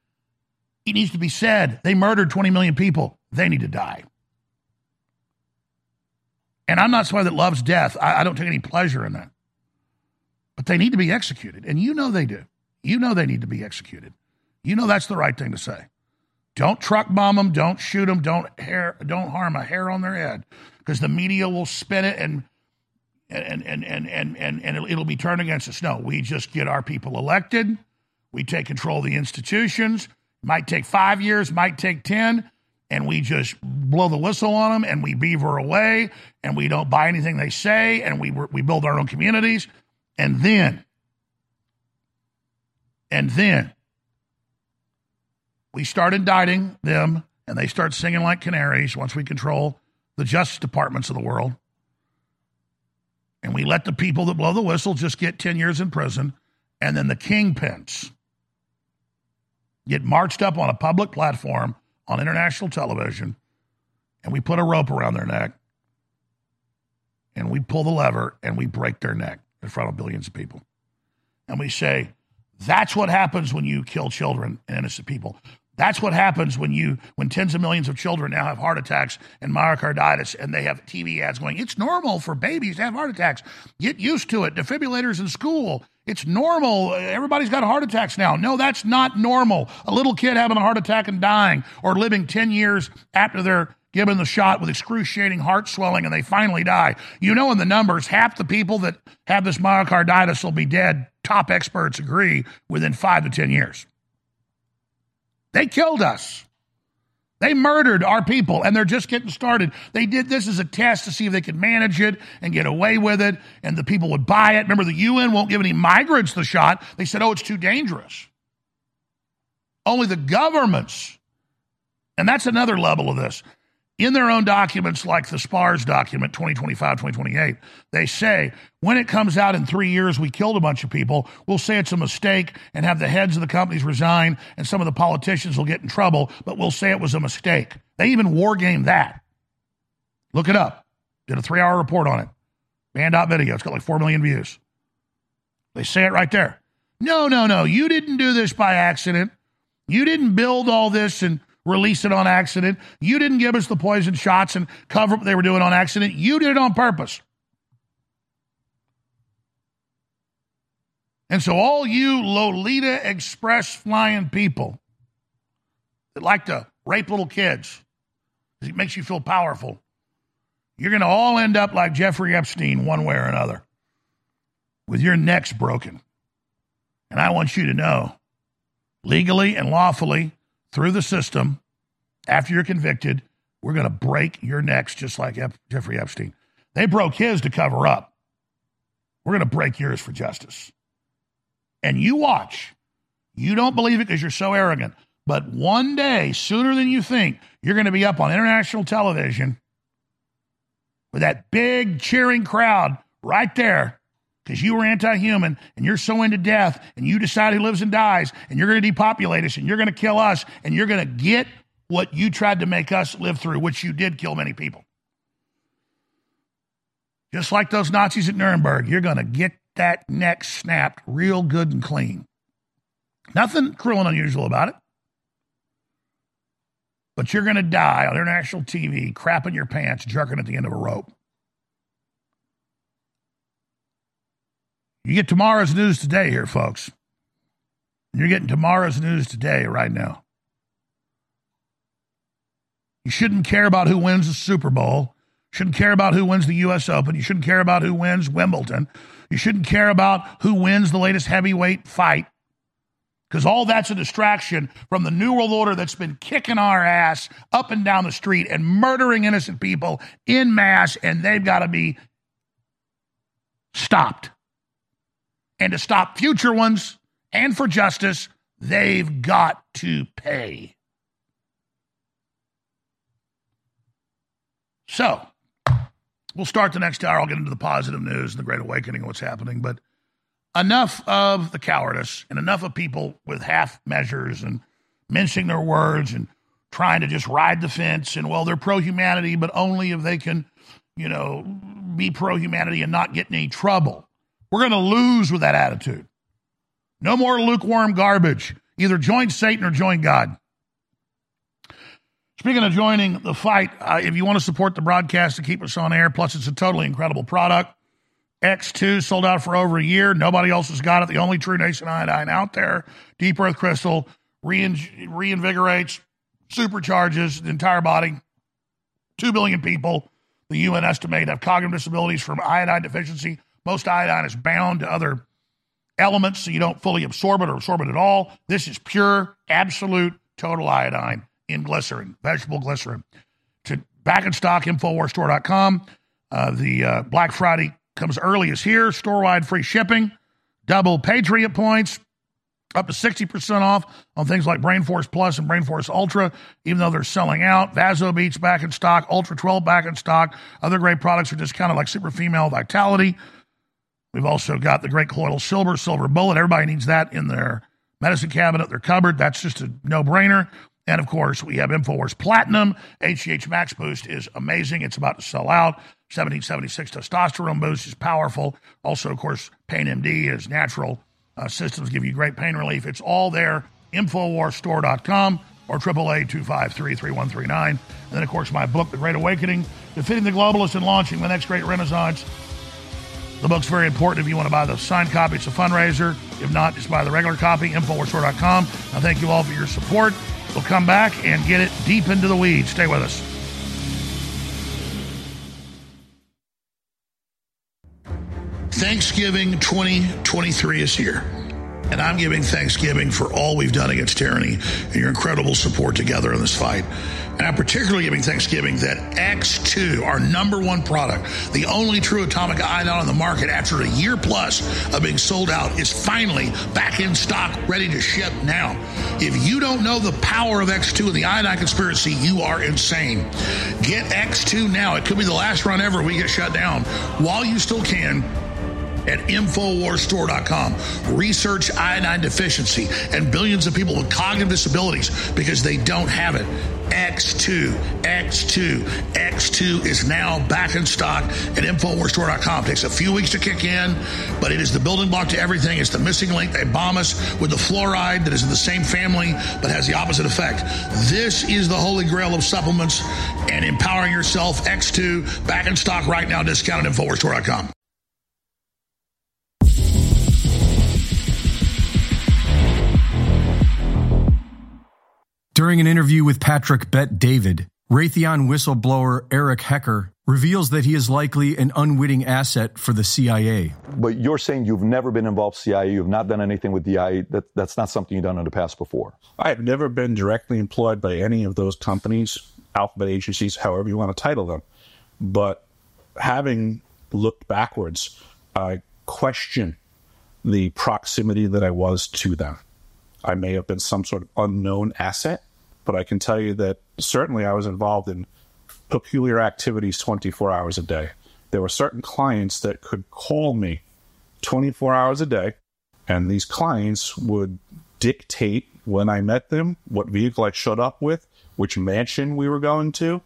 It needs to be said. They murdered twenty million people. They need to die. And I'm not somebody that loves death. I, I don't take any pleasure in that. But they need to be executed. And you know they do. You know they need to be executed. You know that's the right thing to say. Don't truck bomb them. Don't shoot them. Don't, hair, don't harm a hair on their head. Because the media will spin it and, and, and, and, and, and, and it'll be turned against us. No, we just get our people elected. We take control of the institutions. Might take five years. Might take ten. And we just blow the whistle on them, and we beaver away, and we don't buy anything they say, and we we build our own communities. And then, and then, we start indicting them, and they start singing like canaries once we control the justice departments of the world. And we let the people that blow the whistle just get ten years in prison, and then the kingpins get marched up on a public platform on international television, and we put a rope around their neck, and we pull the lever, and we break their neck in front of billions of people. And we say, that's what happens when you kill children and innocent people. That's what happens when you, when tens of millions of children now have heart attacks and myocarditis, and they have T V ads going, it's normal for babies to have heart attacks. Get used to it. Defibrillators in school. It's normal. Everybody's got heart attacks now. No, that's not normal. A little kid having a heart attack and dying, or living ten years after they're given the shot with excruciating heart swelling and they finally die. You know, in the numbers, half the people that have this myocarditis will be dead. Top experts agree within five to ten years. They killed us. They murdered our people, and they're just getting started. They did this as a test to see if they could manage it and get away with it, and the people would buy it. Remember, the U N won't give any migrants the shot. They said, oh, it's too dangerous. Only the governments, and that's another level of this, in their own documents like the SPARS document, twenty twenty-five, twenty twenty-eight, they say, when it comes out in three years we killed a bunch of people, we'll say it's a mistake and have the heads of the companies resign and some of the politicians will get in trouble, but we'll say it was a mistake. They even war game that. Look it up. Did a three-hour report on it. Band.video. It's got like four million views. They say it right there. No, no, no. You didn't do this by accident. You didn't build all this and release it on accident. You didn't give us the poison shots and cover up what they were doing on accident. You did it on purpose. And so all you Lolita Express flying people that like to rape little kids because it makes you feel powerful, you're going to all end up like Jeffrey Epstein one way or another with your necks broken. And I want you to know, legally and lawfully, through the system, after you're convicted, we're going to break your necks just like Ep- Jeffrey Epstein. They broke his to cover up. We're going to break yours for justice. And you watch. You don't believe it because you're so arrogant. But one day, sooner than you think, you're going to be up on international television with that big cheering crowd right there because you were anti-human and you're so into death and you decide who lives and dies and you're going to depopulate us and you're going to kill us and you're going to get what you tried to make us live through, which you did kill many people. Just like those Nazis at Nuremberg, you're going to get that neck snapped real good and clean. Nothing cruel and unusual about it. But you're going to die on international T V, crapping your pants, jerking at the end of a rope. You get tomorrow's news today here, folks. You're getting tomorrow's news today right now. You shouldn't care about who wins the Super Bowl. Shouldn't care about who wins the U S Open. You shouldn't care about who wins Wimbledon. You shouldn't care about who wins the latest heavyweight fight, because all that's a distraction from the New World Order that's been kicking our ass up and down the street and murdering innocent people en masse, and they've got to be stopped. And to stop future ones and for justice, they've got to pay. So, we'll start the next hour. I'll get into the positive news and the Great Awakening and what's happening. But enough of the cowardice and enough of people with half measures and mincing their words and trying to just ride the fence. And, well, they're pro-humanity, but only if they can, you know, be pro-humanity and not get in any trouble. We're going to lose with that attitude. No more lukewarm garbage. Either join Satan or join God. Speaking of joining the fight, uh, if you want to support the broadcast to keep us on air, plus it's a totally incredible product. X two sold out for over a year. Nobody else has got it. The only true nascent iodine out there. Deep Earth Crystal reinv- reinvigorates, supercharges the entire body. Two billion people, the U N estimate, have cognitive disabilities from iodine deficiency. Most iodine is bound to other elements, so you don't fully absorb it or absorb it at all. This is pure, absolute, total iodine in glycerin, vegetable glycerin. To back in stock, Infowars Store dot com. Uh, the uh, Black Friday comes early is here. Store-wide free shipping, double Patriot points, up to sixty percent off on things like Brain Force Plus and Brain Force Ultra, even though they're selling out. Vaso Beats back in stock, Ultra twelve back in stock. Other great products are discounted like Super Female Vitality. We've also got the great colloidal silver, Silver Bullet. Everybody needs that in their medicine cabinet, their cupboard. That's just a no-brainer. And, of course, we have InfoWars Platinum. H G H Max Boost is amazing. It's about to sell out. seventeen seventy-six Testosterone Boost is powerful. Also, of course, Pain M D is natural. Uh, systems give you great pain relief. It's all there. Infowars Store dot com or triple A two five three, three one three nine. And then, of course, my book, The Great Awakening, Defeating the Globalists and Launching the Next Great Renaissance. The book's very important if you want to buy the signed copy. It's a fundraiser. If not, just buy the regular copy, Infowars Store dot com. I thank you all for your support. We'll come back and get it deep into the weeds. Stay with us. Thanksgiving twenty twenty-three is here, and I'm giving Thanksgiving for all we've done against tyranny and your incredible support together in this fight. And I'm particularly giving Thanksgiving that X two, our number one product, the only true atomic iodine on the market after a year plus of being sold out, is finally back in stock, ready to ship now. If you don't know the power of X two and the iodine conspiracy, you are insane. Get X two now. It could be the last run ever we get shut down while you still can. At Infowars Store dot com, research iodine deficiency and billions of people with cognitive disabilities because they don't have it. X two, X two, X two is now back in stock at Infowars Store dot com. It takes a few weeks to kick in, but it is the building block to everything. It's the missing link. They bomb us with the fluoride that is in the same family but has the opposite effect. This is the holy grail of supplements and empowering yourself. X two, back in stock right now, discounted at Infowars Store dot com. During an interview with Patrick Bet David, Raytheon whistleblower Eric Hecker reveals that he is likely an unwitting asset for the C I A. But you're saying you've never been involved with C I A, you've not done anything with D I A. That, that's not something you've done in the past before. I have never been directly employed by any of those companies, alphabet agencies, however you want to title them. But having looked backwards, I question the proximity that I was to them. I may have been some sort of unknown asset, but I can tell you that certainly I was involved in peculiar activities twenty-four hours a day. There were certain clients that could call me twenty-four hours a day, and these clients would dictate when I met them, what vehicle I showed up with, which mansion we were going to.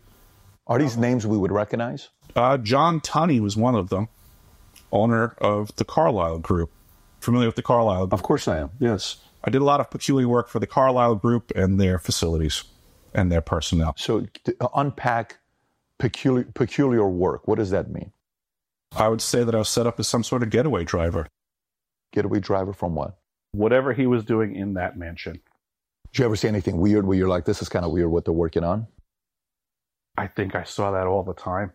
Are these um, names we would recognize? Uh, John Tunney was one of them, owner of the Carlyle Group. Familiar with the Carlyle Group? Of course I am, yes. I did a lot of peculiar work for the Carlyle Group and their facilities and their personnel. So to unpack peculiar, peculiar work. What does that mean? I would say that I was set up as some sort of getaway driver. Getaway driver from what? Whatever he was doing in that mansion. Did you ever see anything weird where you're like, this is kind of weird what they're working on? I think I saw that all the time.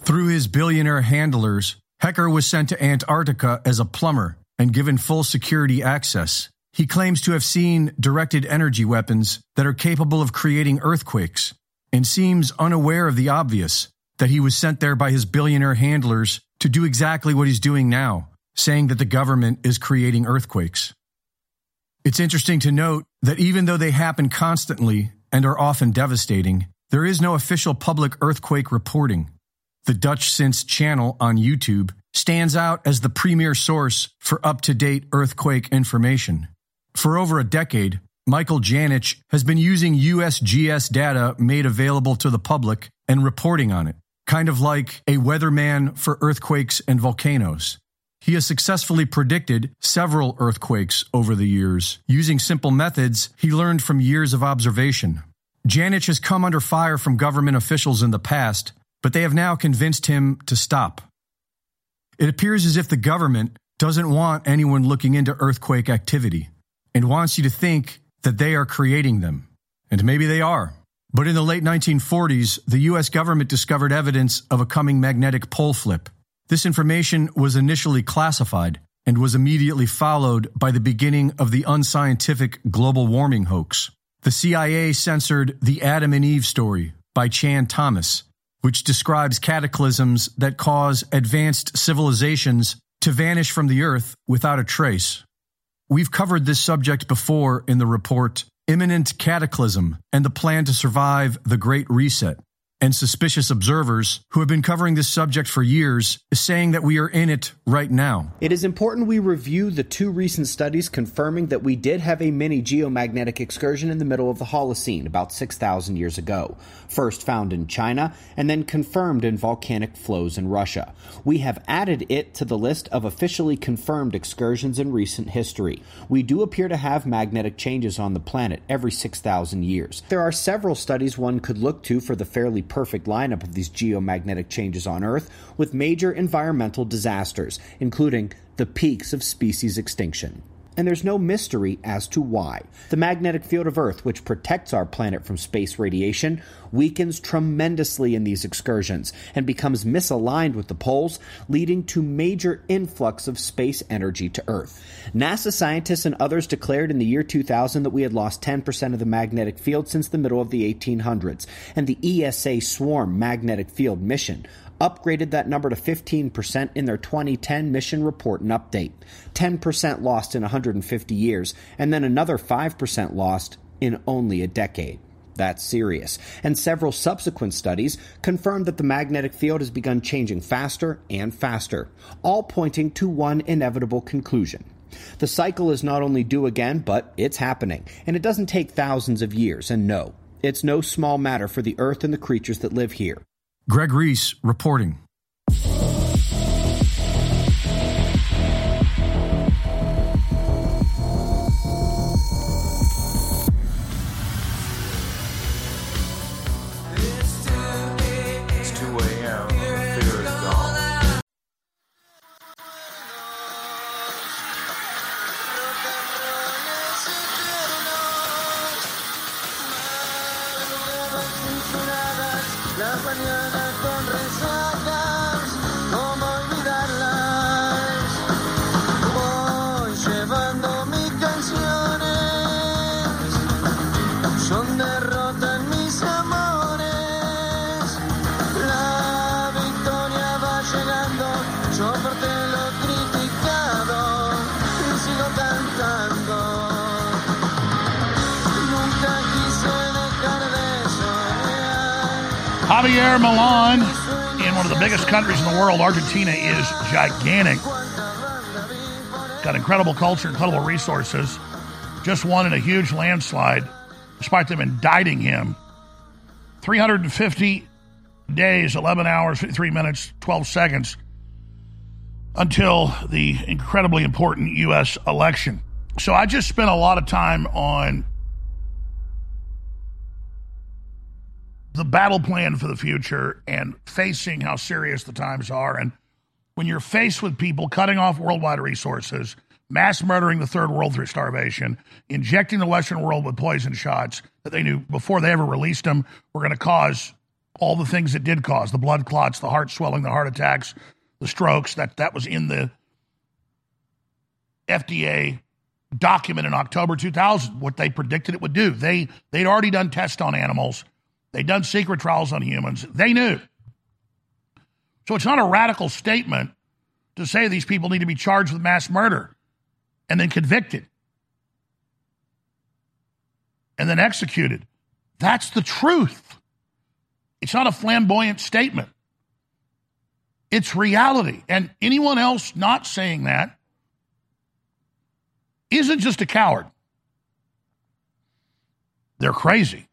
Through his billionaire handlers, Hecker was sent to Antarctica as a plumber and given full security access. He claims to have seen directed energy weapons that are capable of creating earthquakes and seems unaware of the obvious, that he was sent there by his billionaire handlers to do exactly what he's doing now, saying that the government is creating earthquakes. It's interesting to note that even though they happen constantly and are often devastating, there is no official public earthquake reporting. The Dutch Since channel on YouTube stands out as the premier source for up-to-date earthquake information. For over a decade, Michael Janich has been using U S G S data made available to the public and reporting on it, kind of like a weatherman for earthquakes and volcanoes. He has successfully predicted several earthquakes over the years using simple methods he learned from years of observation. Janich has come under fire from government officials in the past, but they have now convinced him to stop. It appears as if the government doesn't want anyone looking into earthquake activity, and wants you to think that they are creating them. And maybe they are. But in the late nineteen forties, the U S government discovered evidence of a coming magnetic pole flip. This information was initially classified and was immediately followed by the beginning of the unscientific global warming hoax. The C I A censored the Adam and Eve story by Chan Thomas, which describes cataclysms that cause advanced civilizations to vanish from the earth without a trace. We've covered this subject before in the report, Imminent Cataclysm and the Plan to Survive the Great Reset. And suspicious observers who have been covering this subject for years is saying that we are in it right now. It is important we review the two recent studies confirming that we did have a mini geomagnetic excursion in the middle of the Holocene about six thousand years ago, first found in China and then confirmed in volcanic flows in Russia. We have added it to the list of officially confirmed excursions in recent history. We do appear to have magnetic changes on the planet every six thousand years. There are several studies one could look to for the fairly perfect lineup of these geomagnetic changes on Earth with major environmental disasters, including the peaks of species extinction. And there's no mystery as to why. The magnetic field of Earth, which protects our planet from space radiation, weakens tremendously in these excursions and becomes misaligned with the poles, leading to major influx of space energy to Earth. NASA scientists and others declared in the year two thousand that we had lost ten percent of the magnetic field since the middle of the eighteen hundreds, and the E S A Swarm magnetic field mission upgraded that number to fifteen percent in their twenty ten mission report and update. ten percent lost in one hundred fifty years, and then another five percent lost in only a decade. That's serious. And several subsequent studies confirmed that the magnetic field has begun changing faster and faster, all pointing to one inevitable conclusion. The cycle is not only due again, but it's happening, and it doesn't take thousands of years, and no, It's no small matter for the earth and the creatures that live here. Greg Reese reporting. Javier Milei, in one of the biggest countries in the world, Argentina is gigantic. Got incredible culture, incredible resources. Just won in a huge landslide, despite them indicting him. three hundred fifty days, eleven hours, fifty-three minutes, twelve seconds, until the incredibly important U S election. So I just spent a lot of time on the battle plan for the future and facing how serious the times are. And when you're faced with people cutting off worldwide resources, mass murdering the third world through starvation, injecting the Western world with poison shots that they knew before they ever released them were going to cause all the things it did cause, the blood clots, the heart swelling, the heart attacks, the strokes, that, that was in the F D A document in October two thousand, what they predicted it would do. They, they'd already done tests on animals. They'd done secret trials on humans. They knew. So it's not a radical statement to say these people need to be charged with mass murder and then convicted and then executed. That's the truth. It's not a flamboyant statement. It's reality. And anyone else not saying that isn't just a coward. They're crazy.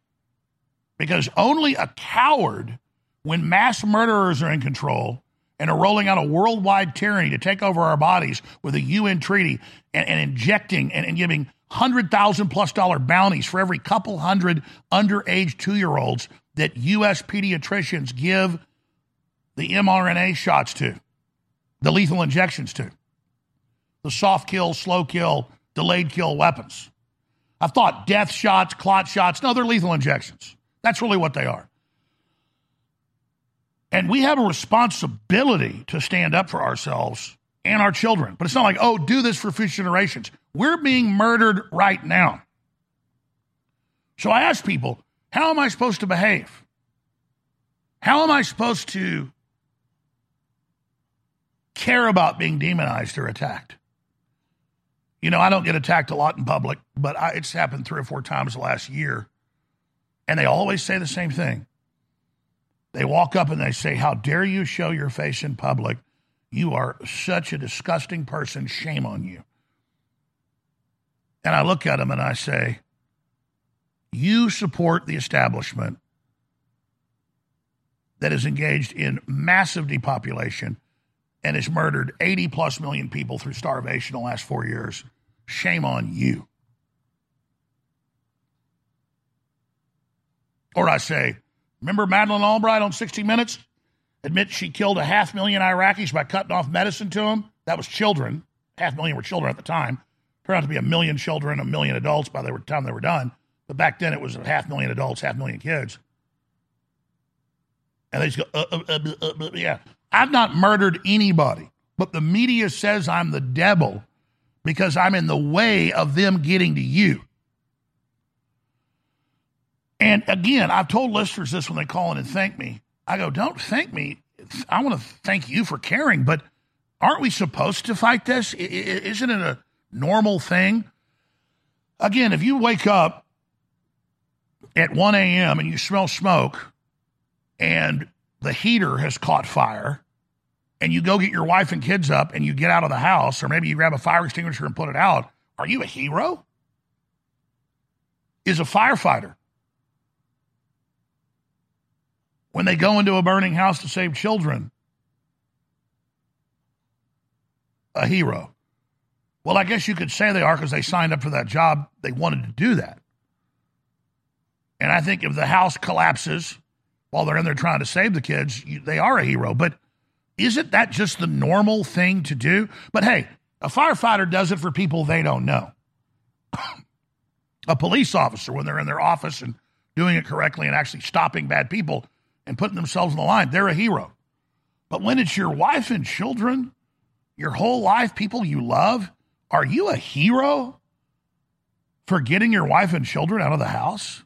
Because only a coward, when mass murderers are in control and are rolling out a worldwide tyranny to take over our bodies with a U N treaty and, and injecting and, and giving one hundred thousand plus dollar bounties for every couple hundred underage two-year-olds that U S pediatricians give the mRNA shots to, the lethal injections to, the soft kill, slow kill, delayed kill weapons. I've thought death shots, clot shots. No, they're lethal injections. That's really what they are. And we have a responsibility to stand up for ourselves and our children. But it's not like, oh, do this for future generations. We're being murdered right now. So I ask people, how am I supposed to behave? How am I supposed to care about being demonized or attacked? You know, I don't get attacked a lot in public, but I, it's happened three or four times the last year. And they always say the same thing. They walk up and they say, how dare you show your face in public? You are such a disgusting person. Shame on you. And I look at them and I say, you support the establishment that is engaged in massive depopulation and has murdered eighty plus million people through starvation the last four years. Shame on you. Or I say, remember Madeleine Albright on sixty minutes? Admit she killed a half million Iraqis by cutting off medicine to them? That was children. Half million were children at the time. Turned out to be a million children, a million adults by the time they were done. But back then it was a half million adults, half million kids. And they just go, uh, uh, uh, uh, uh, yeah. I've not murdered anybody, but the media says I'm the devil because I'm in the way of them getting to you. And again, I've told listeners this when they call in and thank me. I go, don't thank me. I want to thank you for caring, but aren't we supposed to fight this? Isn't it a normal thing? Again, if you wake up at one a.m. and you smell smoke and the heater has caught fire and you go get your wife and kids up and you get out of the house, or maybe you grab a fire extinguisher and put it out, are you a hero? Is a firefighter when they go into a burning house to save children, a hero. Well, I guess you could say they are because they signed up for that job. They wanted to do that. And I think if the house collapses while they're in there trying to save the kids, you, they are a hero. But isn't that just the normal thing to do? But hey, a firefighter does it for people they don't know. A police officer, when they're in their office and doing it correctly and actually stopping bad people and putting themselves in the line, they're a hero. But when it's your wife and children, your whole life, people you love, are you a hero for getting your wife and children out of the house?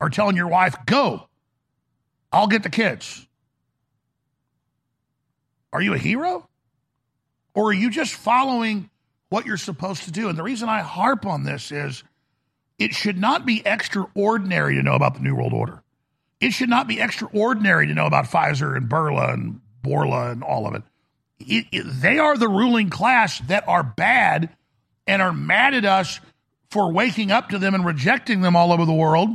Or telling your wife, go, I'll get the kids. Are you a hero? Or are you just following what you're supposed to do? And the reason I harp on this is it should not be extraordinary to know about the New World Order. It should not be extraordinary to know about Pfizer and Burla and Borla and all of it. It, it they are the ruling class that are bad and are mad at us for waking up to them and rejecting them all over the world.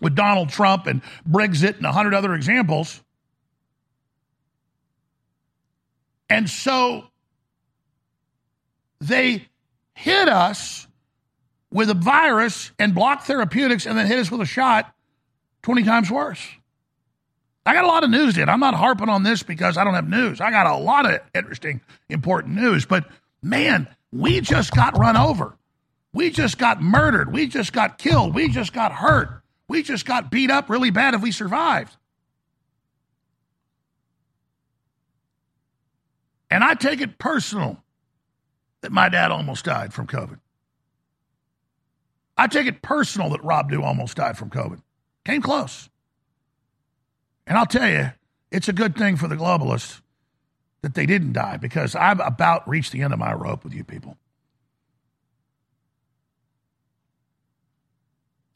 With Donald Trump and Brexit and a hundred other examples. And so they hit us with a virus and blocked therapeutics and then hit us with a shot twenty times worse. I got a lot of news, dude. I'm not harping on this because I don't have news. I got a lot of interesting, important news. But, man, we just got run over. We just got murdered. We just got killed. We just got hurt. We just got beat up really bad if we survived. And I take it personal that my dad almost died from COVID. I take it personal that Rob Dew almost died from COVID. Came close. And I'll tell you, it's a good thing for the globalists that they didn't die because I've about reached the end of my rope with you people.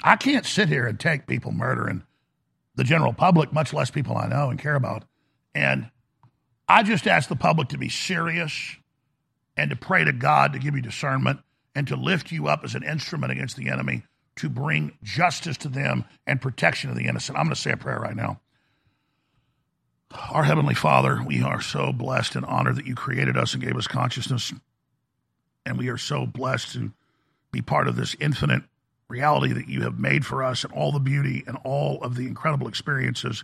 I can't sit here and take people murdering the general public, much less people I know and care about. And I just ask the public to be serious and to pray to God to give you discernment and to lift you up as an instrument against the enemy to bring justice to them and protection of the innocent. I'm going to say a prayer right now. Our Heavenly Father, we are so blessed and honored that you created us and gave us consciousness. And we are so blessed to be part of this infinite reality that you have made for us and all the beauty and all of the incredible experiences.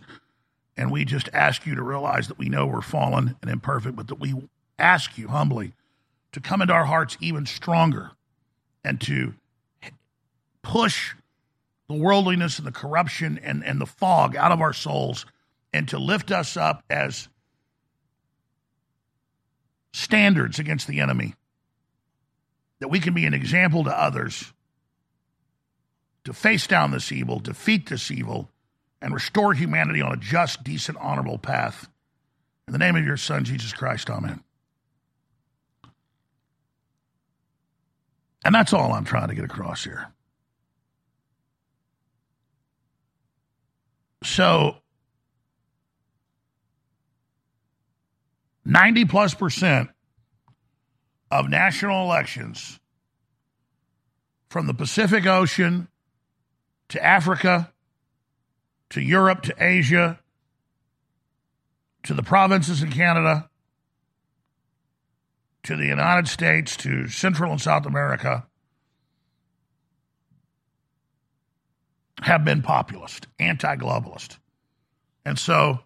And we just ask you to realize that we know we're fallen and imperfect, but that we ask you humbly to come into our hearts even stronger and to push the worldliness and the corruption and, and the fog out of our souls and to lift us up as standards against the enemy, that we can be an example to others to face down this evil, defeat this evil, and restore humanity on a just, decent, honorable path. In the name of your Son, Jesus Christ, amen. And that's all I'm trying to get across here. So, ninety plus percent of national elections from the Pacific Ocean to Africa, to Europe, to Asia, to the provinces in Canada, to the United States, to Central and South America, have been populist, anti-globalist. And so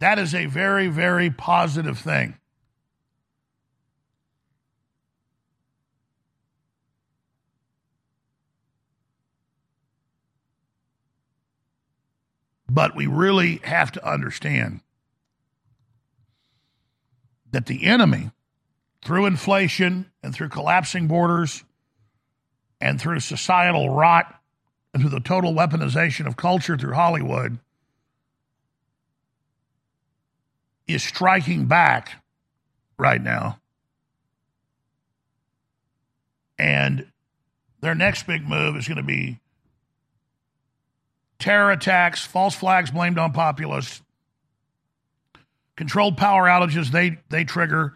that is a very, very positive thing. But we really have to understand that the enemy, through inflation and through collapsing borders and through societal rot and through the total weaponization of culture through Hollywood, is striking back right now. And their next big move is going to be terror attacks, false flags blamed on populists, controlled power outages they, they trigger,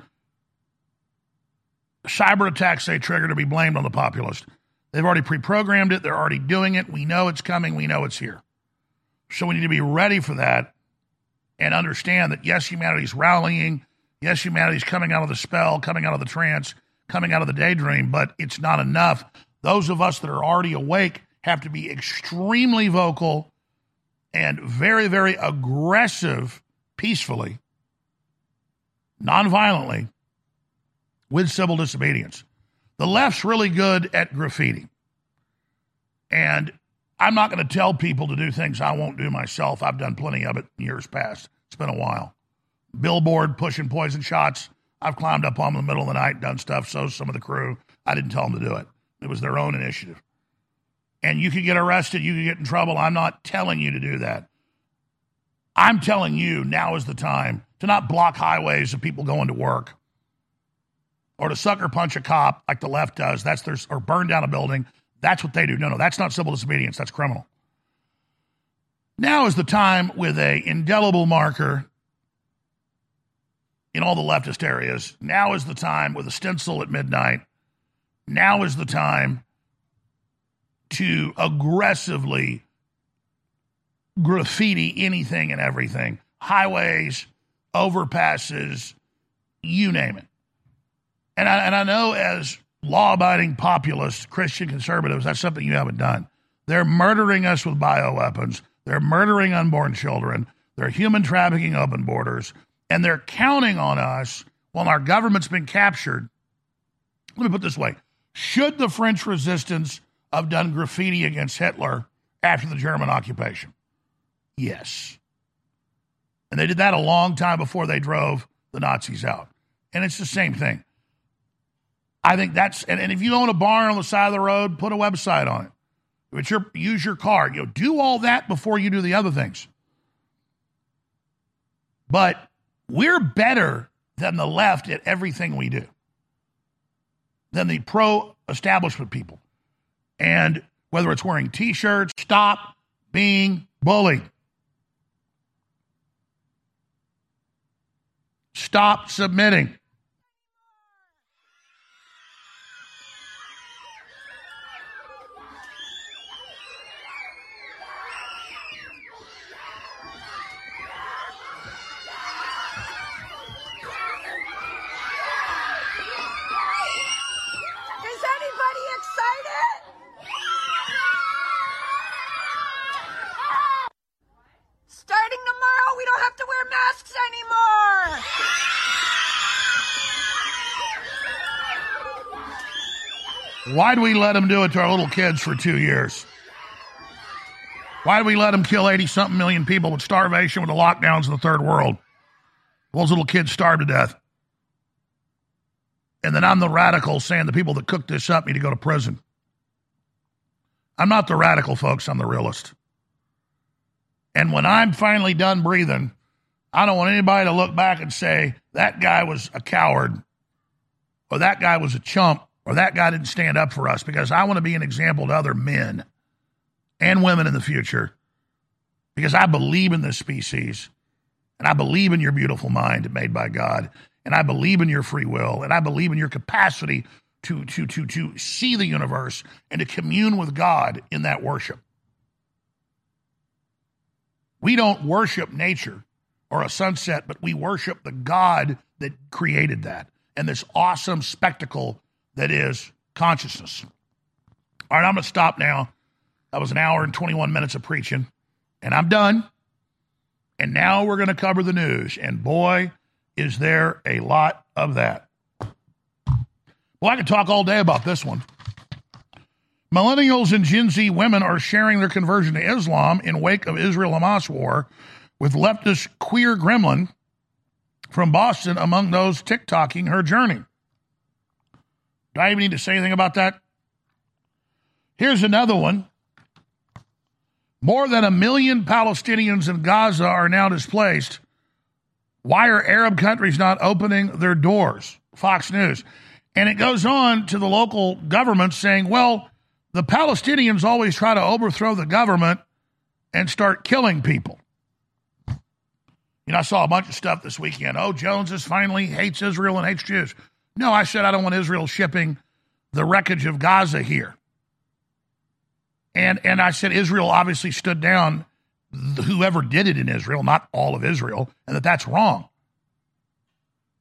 cyber attacks they trigger to be blamed on the populists. They've already pre-programmed it. They're already doing it. We know it's coming. We know it's here. So we need to be ready for that and understand that, yes, humanity's rallying. Yes, humanity's coming out of the spell, coming out of the trance, coming out of the daydream, but it's not enough. Those of us that are already awake have to be extremely vocal and very, very aggressive, peacefully, nonviolently, with civil disobedience. The left's really good at graffiti. And I'm not going to tell people to do things I won't do myself. I've done plenty of it in years past. It's been a while. Billboard, pushing poison shots. I've climbed up on them in the middle of the night, done stuff. So some of the crew, I didn't tell them to do it. It was their own initiative. And you could get arrested. You could get in trouble. I'm not telling you to do that. I'm telling you now is the time to not block highways of people going to work, or to sucker punch a cop like the left does. That's their, or burn down a building. That's what they do. No, no, that's not civil disobedience. That's criminal. Now is the time, with an indelible marker in all the leftist areas. Now is the time, with a stencil at midnight. Now is the time to aggressively graffiti anything and everything. Highways, overpasses, you name it. And I, and I know as law-abiding populist Christian conservatives, that's something you haven't done. They're murdering us with bioweapons. They're murdering unborn children. They're human trafficking open borders. And they're counting on us while our government's been captured. Let me put it this way. Should the French resistance have done graffiti against Hitler after the German occupation? Yes. And they did that a long time before they drove the Nazis out. And it's the same thing. I think that's, and, and if you own a barn on the side of the road, put a website on it. If it's your, use your car. You know, do all that before you do the other things. But we're better than the left at everything we do, than the pro-establishment people. And whether it's wearing T-shirts, stop being bullied. Stop submitting. Why'd we let them do it to our little kids for two years? Why'd we let them kill eighty-something million people with starvation, with the lockdowns in the third world? Those little kids starved to death. And then I'm the radical saying the people that cooked this up need to go to prison. I'm not the radical, folks. I'm the realist. And when I'm finally done breathing, I don't want anybody to look back and say, that guy was a coward, or that guy was a chump, or that guy didn't stand up for us, because I want to be an example to other men and women in the future, because I believe in this species, and I believe in your beautiful mind made by God, and I believe in your free will, and I believe in your capacity to, to, to, to see the universe and to commune with God in that worship. We don't worship nature or a sunset, but we worship the God that created that and this awesome spectacle that is consciousness. All right, I'm going to stop now. That was an hour and twenty-one minutes of preaching, and I'm done. And now we're going to cover the news, and boy, is there a lot of that. Well, I could talk all day about this one. Millennials and Gen Z women are sharing their conversion to Islam in wake of Israel-Hamas war, with leftist queer gremlin from Boston among those TikToking her journey. Do I even need to say anything about that? Here's another one. More than a million Palestinians in Gaza are now displaced. Why are Arab countries not opening their doors? Fox News. And it goes on to the local government saying, well, the Palestinians always try to overthrow the government and start killing people. You know, I saw a bunch of stuff this weekend. Oh, Jones is finally hates Israel and hates Jews. No, I said I don't want Israel shipping the wreckage of Gaza here. And and I said Israel obviously stood down whoever did it in Israel, not all of Israel, and that that's wrong.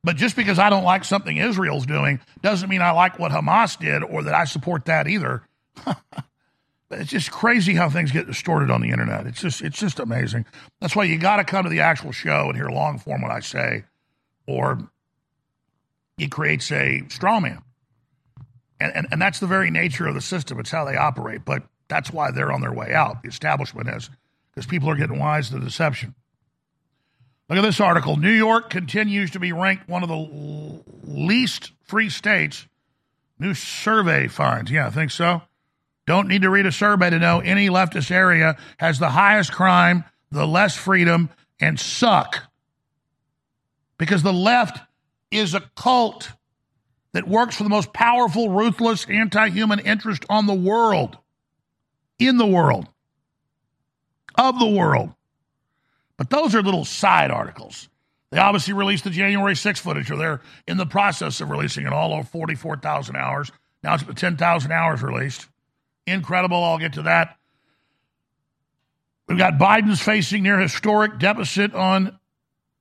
But just because I don't like something Israel's doing doesn't mean I like what Hamas did or that I support that either. But it's just crazy how things get distorted on the internet. It's just it's just amazing. That's why you got to come to the actual show and hear long form what I say, or it creates a straw man. And, and, and that's the very nature of the system. It's how they operate. But that's why they're on their way out. The establishment is, because people are getting wise to the deception. Look at this article. New York continues to be ranked one of the l- least free states. New survey finds. Yeah, I think so. Don't need to read a survey to know any leftist area has the highest crime, the less freedom, and suck. Because the left is a cult that works for the most powerful, ruthless, anti-human interest on the world, in the world, of the world. But those are little side articles. They obviously released the January sixth footage, or they're in the process of releasing it, all over forty-four thousand hours. Now it's up to ten thousand hours released. Incredible, I'll get to that. We've got Biden's facing near historic deficit on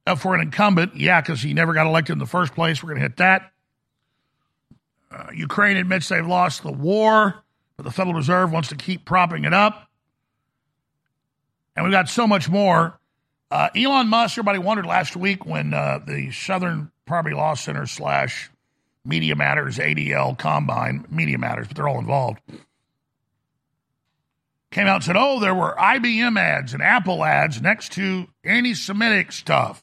uh, for an incumbent. Yeah, because he never got elected in the first place. We're going to hit that. Uh, Ukraine admits they've lost the war, but the Federal Reserve wants to keep propping it up. And we've got so much more. Uh, Elon Musk, everybody wondered last week when uh, the Southern Poverty Law Center slash Media Matters, A D L, Combine, Media Matters, but they're all involved, came out and said, oh, there were I B M ads and Apple ads next to anti-Semitic stuff.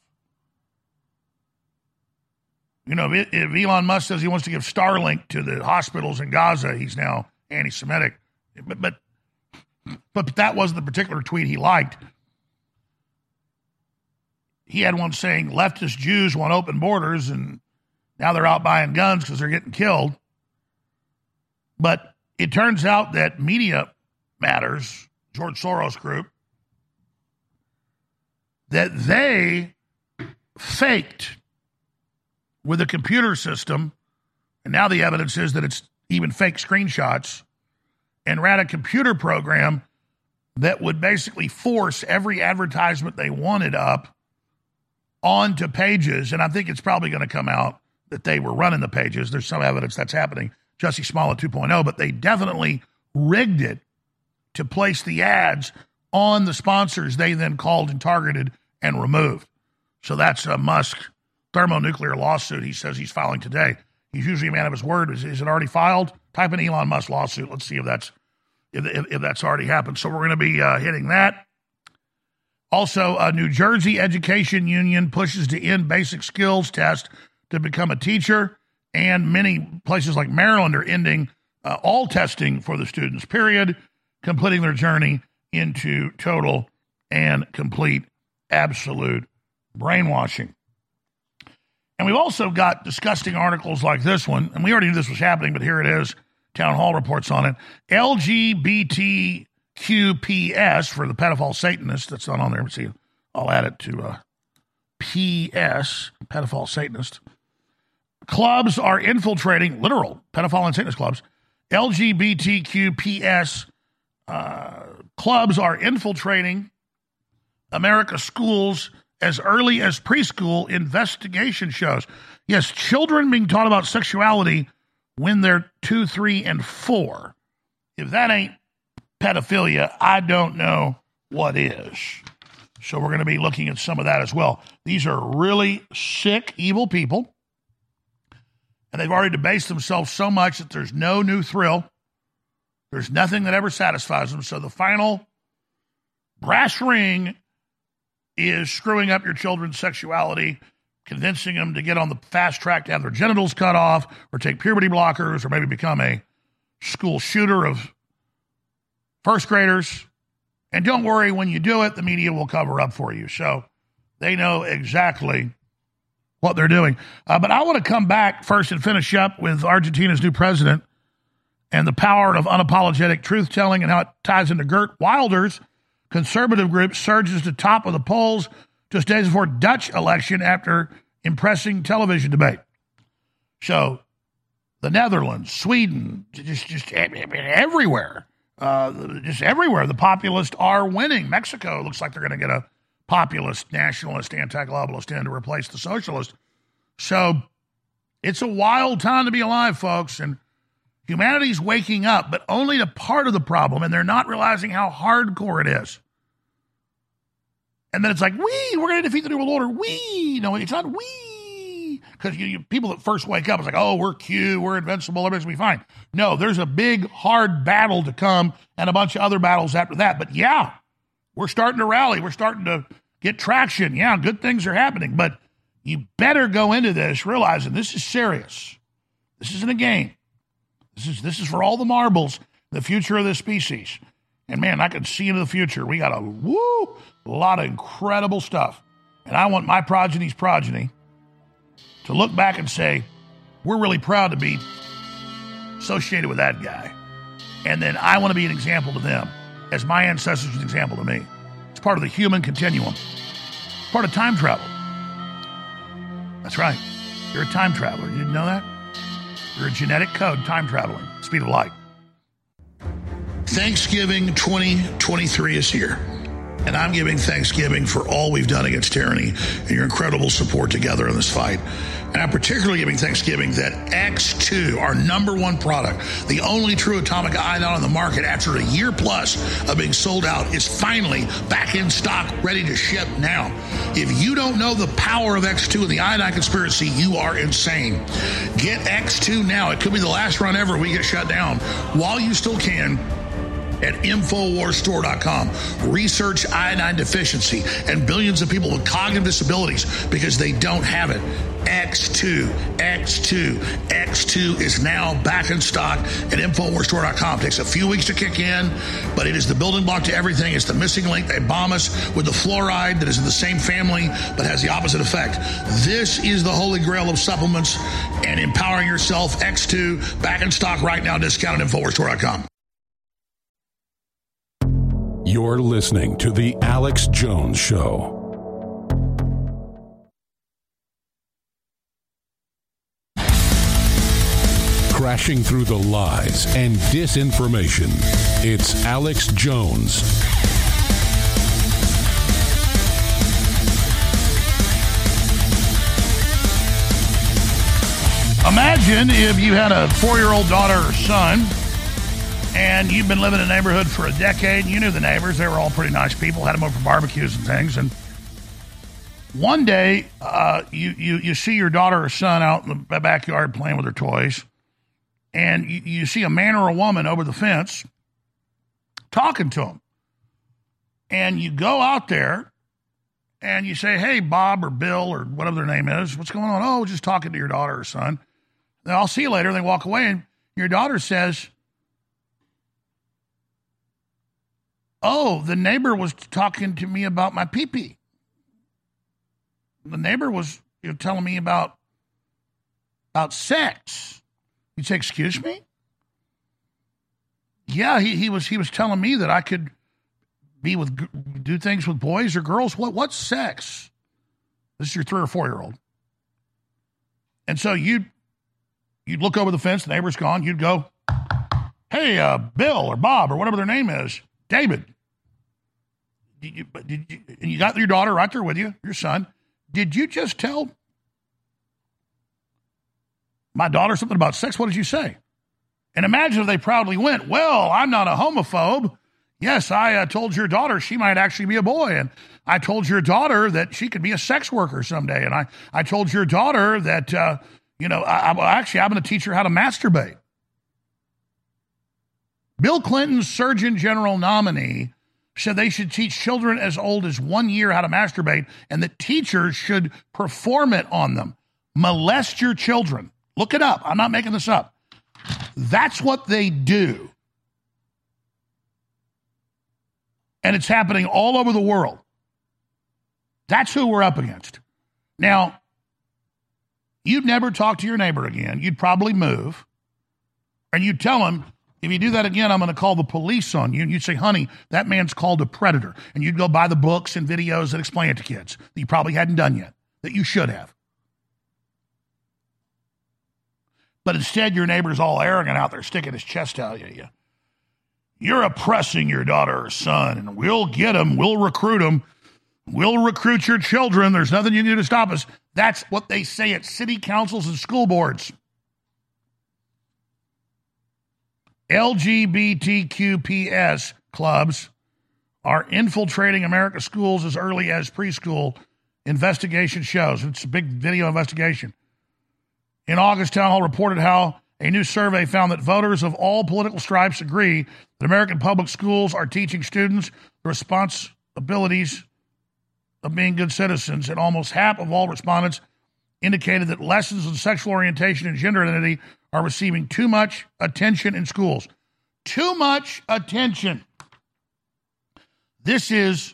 You know, if, if Elon Musk says he wants to give Starlink to the hospitals in Gaza, he's now anti-Semitic. But, but, but that wasn't the particular tweet he liked. He had one saying, leftist Jews want open borders, and now they're out buying guns because they're getting killed. But it turns out that Media Matters, George Soros Group, that they faked with a computer system, and now the evidence is that it's even fake screenshots, and ran a computer program that would basically force every advertisement they wanted up onto pages, and I think it's probably going to come out that they were running the pages. There's some evidence that's happening, Jussie Smollett two point oh, but they definitely rigged it to place the ads on the sponsors they then called and targeted and removed. So that's a Musk thermonuclear lawsuit he says he's filing today. He's usually a man of his word. Is, is it already filed? Type in Elon Musk lawsuit. Let's see if that's if, if, if that's already happened. So we're going to be uh, hitting that. Also, a New Jersey education union pushes to end basic skills test to become a teacher, and many places like Maryland are ending uh, all testing for the students, period, completing their journey into total and complete absolute brainwashing. And we've also got disgusting articles like this one, and we already knew this was happening, but here it is, town hall reports on it. L G B T Q P S, for the pedophile Satanist, that's not on there, but see, I'll add it to uh, P S, pedophile Satanist. Clubs are infiltrating, literal, pedophile and Satanist clubs. L G B T Q P S uh, clubs are infiltrating America's schools as early as preschool, investigation shows. Yes, children being taught about sexuality when they're two, three, and four. If that ain't pedophilia, I don't know what is. So we're going to be looking at some of that as well. These are really sick, evil people. And they've already debased themselves so much that there's no new thrill. There's nothing that ever satisfies them. So the final brass ring is screwing up your children's sexuality, convincing them to get on the fast track to have their genitals cut off or take puberty blockers or maybe become a school shooter of first graders. And don't worry, when you do it, the media will cover up for you. So they know exactly what they're doing. Uh, but I want to come back first and finish up with Argentina's new president and the power of unapologetic truth-telling and how it ties into Gert Wilder's conservative group surges to top of the polls just days before Dutch election after impressing television debate. So the Netherlands, Sweden, just, just everywhere. Uh, just everywhere, the populists are winning. Mexico looks like they're going to get a populist, nationalist, anti-globalist in to replace the socialist. So it's a wild time to be alive, folks, and humanity's waking up, but only to part of the problem, and they're not realizing how hardcore it is. And then it's like, we, we're going to defeat the New World Order. We, no, it's not we. Because you, you, people that first wake up, it's like, oh, we're Q, we're invincible, everything's going to be fine. No, there's a big, hard battle to come and a bunch of other battles after that. But yeah, we're starting to rally. We're starting to get traction. Yeah, good things are happening. But you better go into this realizing this is serious. This isn't a game. This is, this is for all the marbles, the future of this species. And man, I can see into the future. We got a woo, a lot of incredible stuff. And I want my progeny's progeny to look back and say, we're really proud to be associated with that guy. And then I want to be an example to them as my ancestors were an example to me. It's part of the human continuum. It's part of time travel. That's right. You're a time traveler. You didn't know that? You're a genetic code time traveling. Speed of light. Thanksgiving twenty twenty-three is here, and I'm giving Thanksgiving for all we've done against tyranny and your incredible support together in this fight. And I'm particularly giving Thanksgiving that X two, our number one product, the only true atomic iodine on the market after a year plus of being sold out, is finally back in stock, ready to ship now. If you don't know the power of X two and the iodine conspiracy, you are insane. Get X two now. It could be the last run ever we get shut down while you still can. At Infowars Store dot com, research iodine deficiency and billions of people with cognitive disabilities because they don't have it. X two, X two, X two is now back in stock at Infowars Store dot com. It takes a few weeks to kick in, but it is the building block to everything. It's the missing link. They bomb us with the fluoride that is in the same family but has the opposite effect. This is the holy grail of supplements and empowering yourself. X two, back in stock right now. Discount at Infowars Store dot com. You're listening to The Alex Jones Show. Crashing through the lies and disinformation, it's Alex Jones. Imagine if you had a four-year-old daughter or son, and you've been living in a neighborhood for a decade. You knew the neighbors. They were all pretty nice people. Had them over for barbecues and things. And one day, uh, you, you, you see your daughter or son out in the backyard playing with her toys. And you, you see a man or a woman over the fence talking to him. And you go out there and you say, hey, Bob or Bill or whatever their name is, what's going on? Oh, just talking to your daughter or son. Then I'll see you later. And they walk away and your daughter says, oh, the neighbor was talking to me about my pee-pee. The neighbor was you know, telling me about, about sex. You say, excuse me? Yeah, he, he was he was telling me that I could be with do things with boys or girls. What what's sex? This is your three or four-year-old. And so you'd, you'd look over the fence, the neighbor's gone. You'd go, hey, uh, Bill or Bob or whatever their name is, David, did you, did you, and you got your daughter right there with you, your son. Did you just tell my daughter something about sex? What did you say? And imagine if they proudly went, well, I'm not a homophobe. Yes, I uh, told your daughter she might actually be a boy. And I told your daughter that she could be a sex worker someday. And I, I told your daughter that, uh, you know, I, I, actually, I'm going to teach her how to masturbate. Bill Clinton's Surgeon General nominee said they should teach children as old as one year how to masturbate and that teachers should perform it on them. Molest your children. Look it up. I'm not making this up. That's what they do. And it's happening all over the world. That's who we're up against. Now, you'd never talk to your neighbor again. You'd probably move. And you'd tell him, if you do that again, I'm going to call the police on you. And you'd say, honey, that man's called a predator. And you'd go buy the books and videos that explain it to kids that you probably hadn't done yet, that you should have. But instead, your neighbor's all arrogant out there, sticking his chest out at you. You're oppressing your daughter or son, and we'll get them. We'll recruit them. We'll recruit your children. There's nothing you can do to stop us. That's what they say at city councils and school boards. L G B T Q plus clubs are infiltrating America's schools as early as preschool. Investigation shows. It's a big video investigation. In August, Town Hall reported how a new survey found that voters of all political stripes agree that American public schools are teaching students the responsibilities of being good citizens, and almost half of all respondents indicated that lessons on sexual orientation and gender identity are receiving too much attention in schools. Too much attention. This is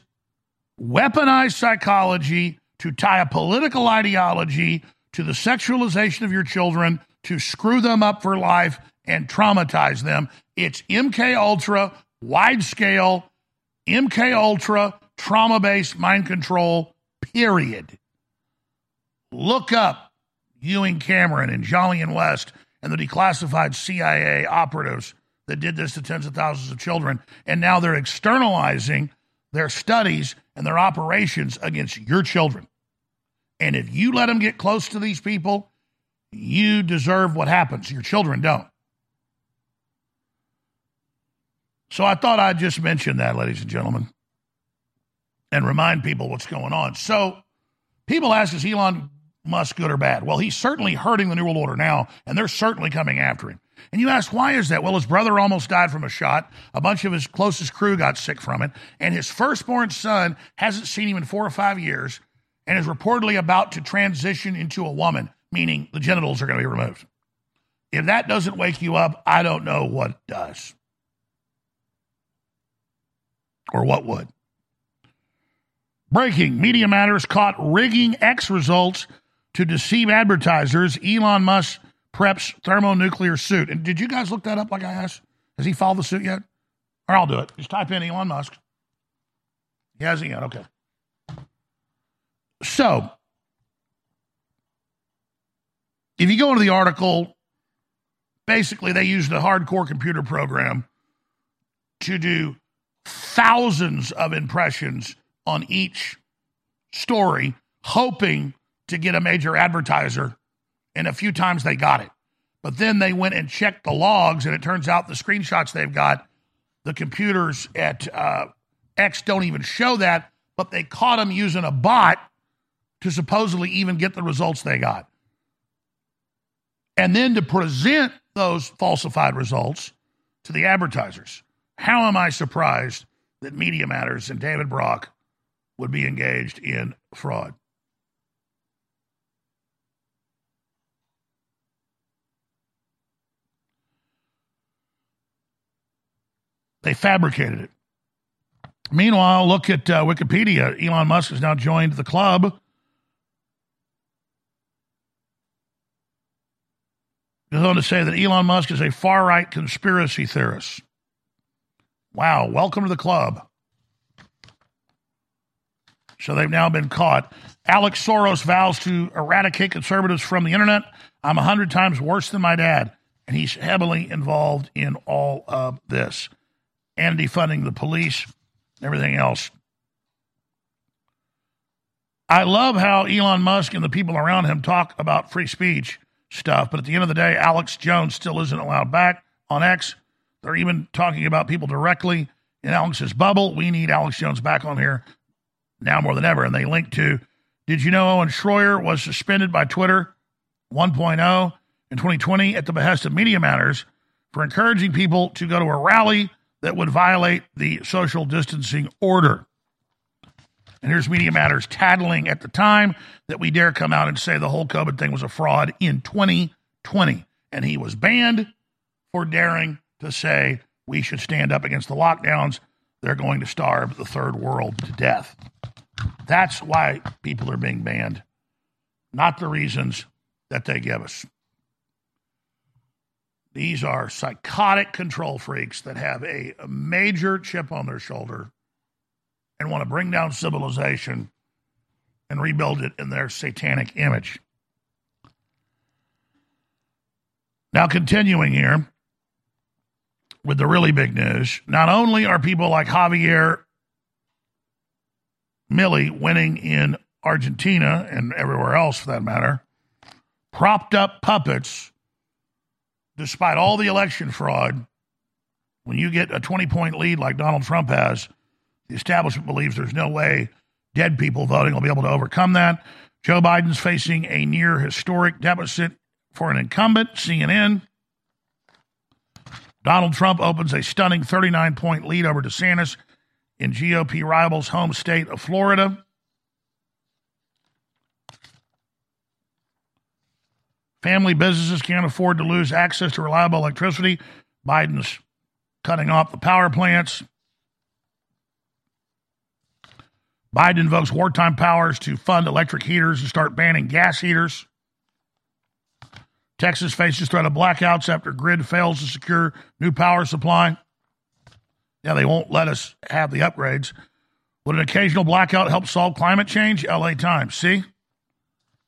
weaponized psychology to tie a political ideology to the sexualization of your children, to screw them up for life and traumatize them. It's M K Ultra, wide-scale, M K Ultra, trauma-based mind control, period. Look up Ewing Cameron and Jolly and West and the declassified C I A operatives that did this to tens of thousands of children, and now they're externalizing their studies and their operations against your children. And if you let them get close to these people, you deserve what happens. Your children don't. So I thought I'd just mention that, ladies and gentlemen, and remind people what's going on. So people ask, is Elon Musk good or bad? Well, he's certainly hurting the New World Order now, and they're certainly coming after him. And you ask, why is that? Well, his brother almost died from a shot. A bunch of his closest crew got sick from it. And his firstborn son hasn't seen him in four or five years and is reportedly about to transition into a woman, meaning the genitals are going to be removed. If that doesn't wake you up, I don't know what does. Or what would. Breaking, Media Matters caught rigging X results to deceive advertisers. Elon Musk preps thermonuclear suit. And did you guys look that up like I asked? Has he filed the suit yet? Or I'll do it. Just type in Elon Musk. He hasn't yet. Okay. So, if you go into the article, basically they used a hardcore computer program to do thousands of impressions on each story, hoping to get a major advertiser. And a few times they got it. But then they went and checked the logs, and it turns out the screenshots they've got, the computers at uh, X don't even show that, but they caught them using a bot to supposedly even get the results they got. And then to present those falsified results to the advertisers. How am I surprised that Media Matters and David Brock would be engaged in fraud? They fabricated it. Meanwhile, look at uh, Wikipedia. Elon Musk has now joined the club. It goes on to say that Elon Musk is a far-right conspiracy theorist. Wow, welcome to the club. So they've now been caught. Alex Soros vows to eradicate conservatives from the internet. I'm a hundred times worse than my dad. And he's heavily involved in all of this. And defunding the police, everything else. I love how Elon Musk and the people around him talk about free speech stuff, but at the end of the day, Alex Jones still isn't allowed back on X. They're even talking about people directly in Alex's bubble. We need Alex Jones back on here now more than ever. And they link to, did you know Owen Schroyer was suspended by Twitter one point oh in twenty twenty at the behest of Media Matters for encouraging people to go to a rally that would violate the social distancing order. And here's Media Matters tattling at the time that we dare come out and say the whole COVID thing was a fraud in twenty twenty. And he was banned for daring to say we should stand up against the lockdowns. They're going to starve the third world to death. That's why people are being banned, not the reasons that they give us. These are psychotic control freaks that have a major chip on their shoulder and want to bring down civilization and rebuild it in their satanic image. Now, continuing here, with the really big news. Not only are people like Javier Milei winning in Argentina and everywhere else for that matter, propped up puppets, despite all the election fraud, when you get a twenty-point lead like Donald Trump has, the establishment believes there's no way dead people voting will be able to overcome that. Joe Biden's facing a near historic deficit for an incumbent, C N N. Donald Trump opens a stunning thirty-nine point lead over DeSantis in G O P rivals' home state of Florida. Family businesses can't afford to lose access to reliable electricity. Biden's cutting off the power plants. Biden invokes wartime powers to fund electric heaters and start banning gas heaters. Texas faces threat of blackouts after grid fails to secure new power supply. Yeah, they won't let us have the upgrades. Would an occasional blackout help solve climate change? L A Times, see?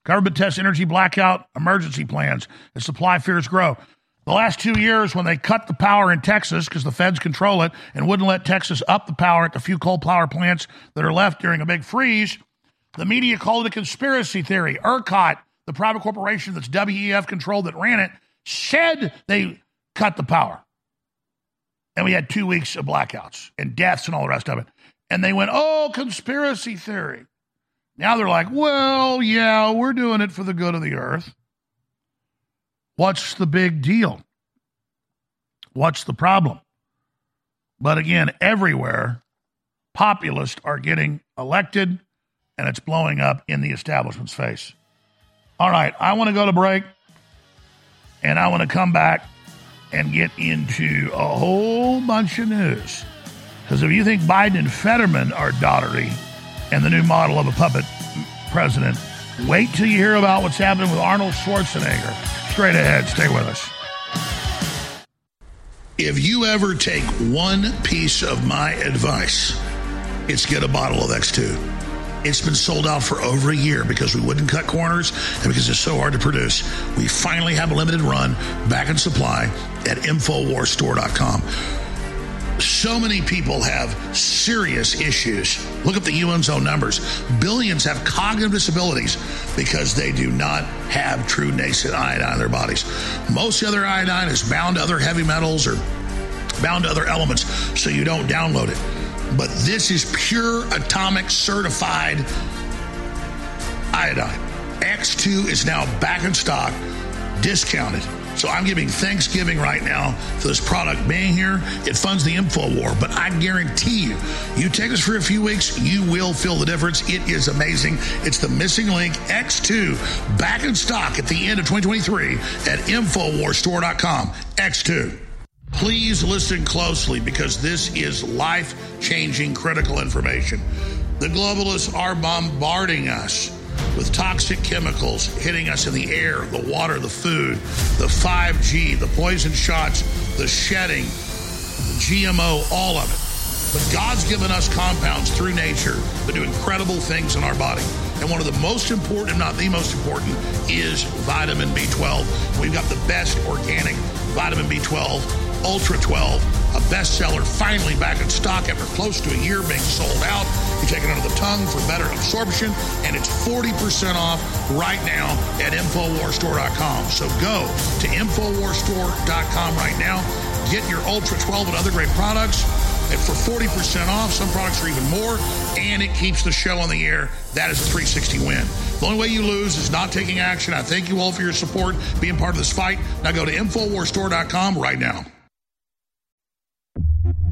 Government tests energy blackout emergency plans as supply fears grow. The last two years when they cut the power in Texas because the feds control it and wouldn't let Texas up the power at the few coal power plants that are left during a big freeze, the media called it a conspiracy theory. ERCOT, the private corporation that's W E F-controlled that ran it, said they cut the power. And we had two weeks of blackouts and deaths and all the rest of it. And they went, oh, conspiracy theory. Now they're like, well, yeah, we're doing it for the good of the earth. What's the big deal? What's the problem? But again, everywhere, populists are getting elected, and it's blowing up in the establishment's face. All right, I want to go to break, and I want to come back and get into a whole bunch of news. Because if you think Biden and Fetterman are dottery, and the new model of a puppet president. Wait till you hear about what's happening with Arnold Schwarzenegger. Straight ahead, stay with us. If you ever take one piece of my advice, it's get a bottle of X two. It's been sold out for over a year because we wouldn't cut corners and because it's so hard to produce. We finally have a limited run back in supply at info wars store dot com. So many people have serious issues. Look up the U N's own numbers. Billions have cognitive disabilities because they do not have true nascent iodine in their bodies. Most other iodine is bound to other heavy metals or bound to other elements, so you don't download it. But this is pure atomic certified iodine. X two is now back in stock, discounted. So I'm giving Thanksgiving right now for this product being here. It funds the InfoWar, but I guarantee you, you take us for a few weeks, you will feel the difference. It is amazing. It's the missing link, X two, back in stock at the end of twenty twenty-three at info wars store dot com, X two. Please listen closely because this is life-changing critical information. The globalists are bombarding us with toxic chemicals hitting us in the air, the water, the food, the five G, the poison shots, the shedding, the G M O, all of it. But God's given us compounds through nature that do incredible things in our body. And one of the most important, if not the most important, is vitamin B twelve. We've got the best organic vitamin B twelve, Ultra twelve, a bestseller, finally back in stock after close to a year being sold out. You take it under the tongue for better absorption, and it's forty percent off right now at info wars store dot com. So go to info wars store dot com right now. Get your Ultra twelve and other great products and for forty percent off. Some products are even more, and it keeps the show on the air. That is a three sixty win. The only way you lose is not taking action. I thank you all for your support, being part of this fight. Now go to info wars store dot com right now.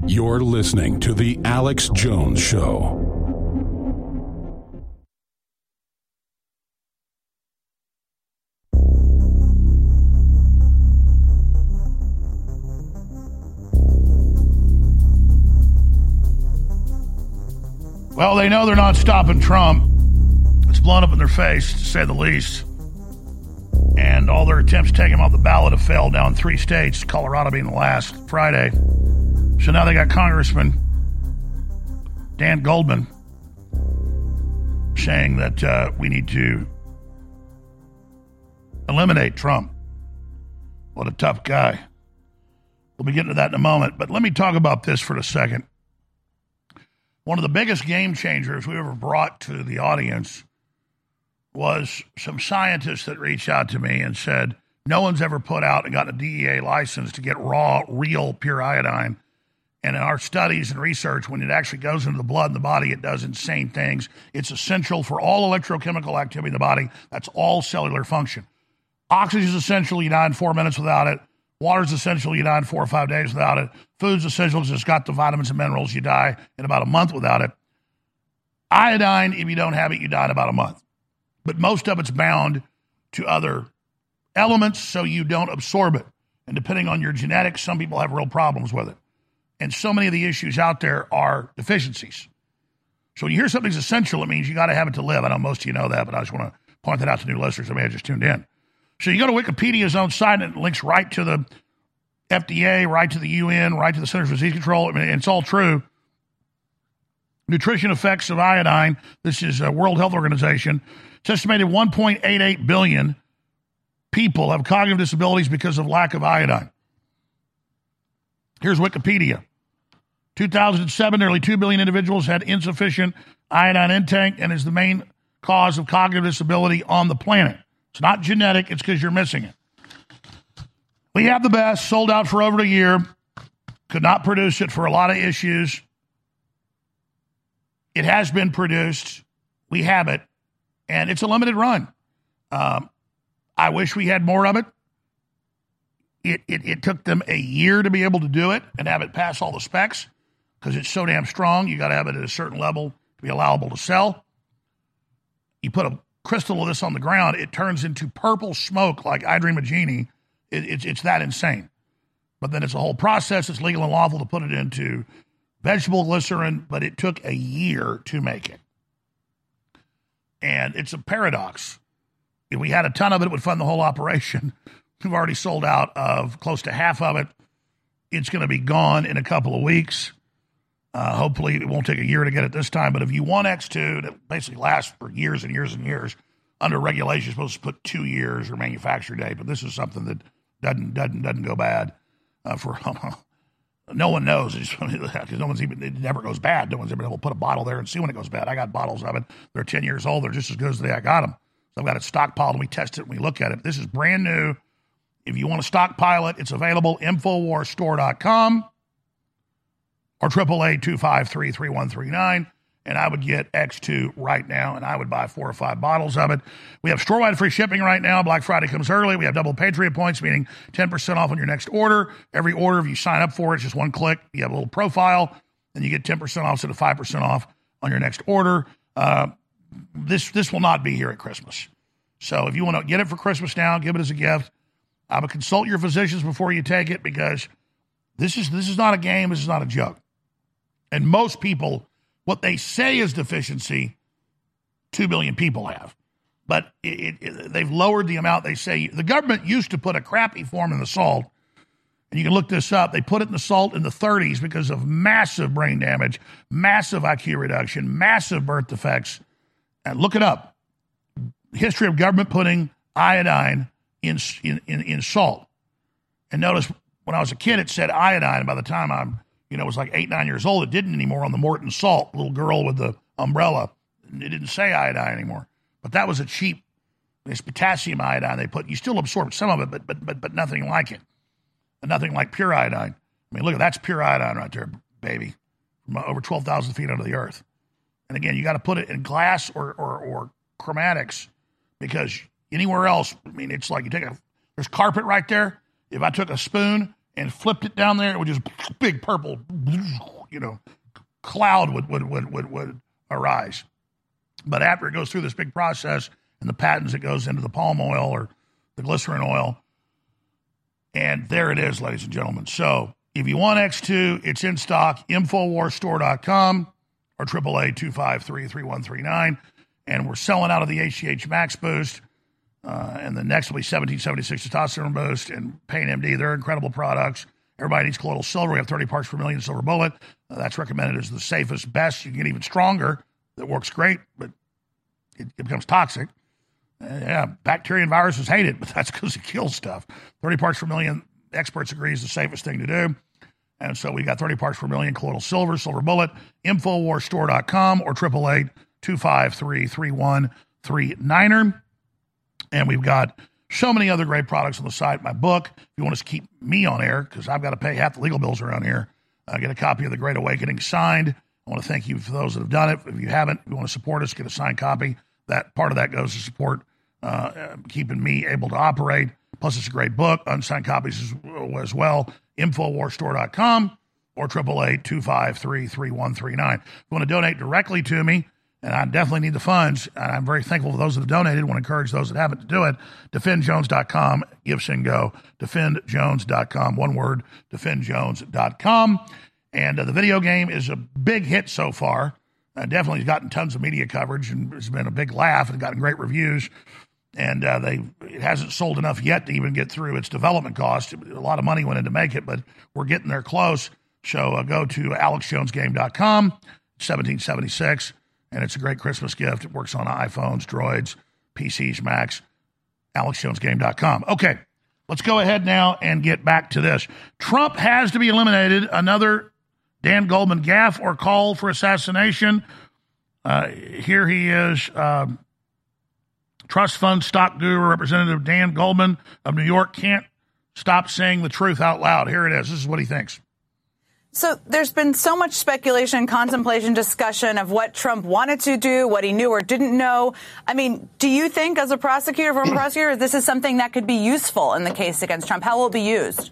You're listening to The Alex Jones Show. Well, they know they're not stopping Trump. It's blown up in their face, to say the least. And all their attempts to take him off the ballot have failed now in three states, Colorado being the last, Friday. So now they got Congressman Dan Goldman saying that uh, we need to eliminate Trump. What a tough guy. We'll be getting to that in a moment, but let me talk about this for a second. One of the biggest game changers we ever brought to the audience was some scientists that reached out to me and said, no one's ever put out and got a D E A license to get raw, real, pure iodine. And in our studies and research, when it actually goes into the blood and the body, it does insane things. It's essential for all electrochemical activity in the body. That's all cellular function. Oxygen is essential. You die in four minutes without it. Water is essential. You die in four or five days without it. Food is essential because it's got the vitamins and minerals. You die in about a month without it. Iodine, if you don't have it, you die in about a month. But most of it's bound to other elements, so you don't absorb it. And depending on your genetics, some people have real problems with it. And so many of the issues out there are deficiencies. So when you hear something's essential, it means you got to have it to live. I know most of you know that, but I just want to point that out to new listeners. I may have just tuned in. So you go to Wikipedia's own site, and it links right to the F D A, right to the U N, right to the Centers for Disease Control. I mean, it's all true. Nutrition effects of iodine. This is a World Health Organization. It's estimated one point eight eight billion people have cognitive disabilities because of lack of iodine. Here's Wikipedia. two thousand seven, nearly two billion individuals had insufficient iodine intake and is the main cause of cognitive disability on the planet. It's not genetic. It's because you're missing it. We have the best, sold out for over a year, could not produce it for a lot of issues. It has been produced. We have it, and it's a limited run. Um, I wish we had more of it. It, it it took them a year to be able to do it and have it pass all the specs because it's so damn strong. You got to have it at a certain level to be allowable to sell. You put a crystal of this on the ground, it turns into purple smoke like I Dream of Jeannie. It, it, it's that insane. But then it's a whole process. It's legal and lawful to put it into vegetable glycerin, but it took a year to make it. And it's a paradox. If we had a ton of it, it would fund the whole operation. We've already sold out of close to half of it. It's going to be gone in a couple of weeks. Uh, hopefully, it won't take a year to get it this time. But if you want X two, that basically lasts for years and years and years. Under regulation, you're supposed to put two years or manufacture date. But this is something that doesn't doesn't doesn't go bad. Uh, for no one knows because no one's even it never goes bad. No one's ever able to put a bottle there and see when it goes bad. I got bottles of it. They're ten years old. They're just as good as the day I got them. So I've got it stockpiled and we test it and we look at it. This is brand new. If you want to stockpile it, it's available infowars store dot com or triple eight two five three three one three nine, and I would get X two right now, and I would buy four or five bottles of it. We have store-wide free shipping right now. Black Friday comes early. We have double Patriot points, meaning ten percent off on your next order. Every order, if you sign up for it, it's just one click. You have a little profile, and you get ten percent off instead of five percent off on your next order. Uh, this, this will not be here at Christmas. So if you want to get it for Christmas now, give it as a gift. I would consult your physicians before you take it because this is this is not a game. This is not a joke. And most people, what they say is deficiency, two billion people have. But it, it, they've lowered the amount they say. The government used to put a crappy form in the salt, and you can look this up. They put it in the salt in the thirties because of massive brain damage, massive I Q reduction, massive birth defects. And look it up. History of government putting iodine In, in in salt. And notice when I was a kid, it said iodine. By the time I'm, you know, was like eight, nine years old, it didn't anymore on the Morton salt, little girl with the umbrella. It didn't say iodine anymore. But that was a cheap, it's potassium iodine they put. You still absorb some of it, but but but but nothing like it. And nothing like pure iodine. I mean, look, that's pure iodine right there, baby. From over twelve thousand feet under the earth. And again, you got to put it in glass or, or, or chromatics because anywhere else, I mean, it's like you take a, there's carpet right there. If I took a spoon and flipped it down there, it would just, big purple, you know, cloud would would would would, would arise. But after it goes through this big process and the patents, it goes into the palm oil or the glycerin oil. And there it is, ladies and gentlemen. So if you want X two, it's in stock, infowars store dot com or triple eight two five three three one three nine. And we're selling out of the H G H Max Boost. Uh, and the next will be seventeen seventy-six Testosterone Boost and Pain M D. They're incredible products. Everybody needs colloidal silver. We have thirty parts per million Silver Bullet. Uh, that's recommended as the safest, best. You can get even stronger. That works great, but it, it becomes toxic. Uh, yeah, bacteria and viruses hate it, but that's because it kills stuff. thirty parts per million experts agree is the safest thing to do. And so we got thirty parts per million, colloidal silver, silver bullet, info wars store dot com or eight eight eight, two five three, three one three nine. And we've got so many other great products on the site. My book, if you want to keep me on air, because I've got to pay half the legal bills around here, uh, get a copy of The Great Awakening signed. I want to thank you for those that have done it. If you haven't, if you want to support us, get a signed copy. That part of that goes to support uh, keeping me able to operate. Plus, it's a great book. Unsigned copies as, as well. info wars store dot com or eight eight eight, two five three, three one three nine. If you want to donate directly to me, and I definitely need the funds, and I'm very thankful for those that have donated. I want to encourage those that haven't to do it. defend jones dot com, give, send, go. defend jones dot com, one word, defend jones dot com. And uh, the video game is a big hit so far. Uh, definitely has gotten tons of media coverage, and it's been a big laugh. It's gotten great reviews. And uh, they it hasn't sold enough yet to even get through its development cost. A lot of money went in to make it, but we're getting there close. So uh, go to alex jones game dot com, seventeen seventy-six, and it's a great Christmas gift. It works on iPhones, Droids, P Cs, Macs, alex jones game dot com. Okay, let's go ahead now and get back to this. Trump has to be eliminated. Another Dan Goldman gaffe or call for assassination. Uh, here he is. Um, Trust fund stock guru, Representative Dan Goldman of New York can't stop saying the truth out loud. Here it is. This is what he thinks. So there's been so much speculation, contemplation, discussion of what Trump wanted to do, what he knew or didn't know. I mean, do you think as a prosecutor, from a prosecutor, this is something that could be useful in the case against Trump? How will it be used?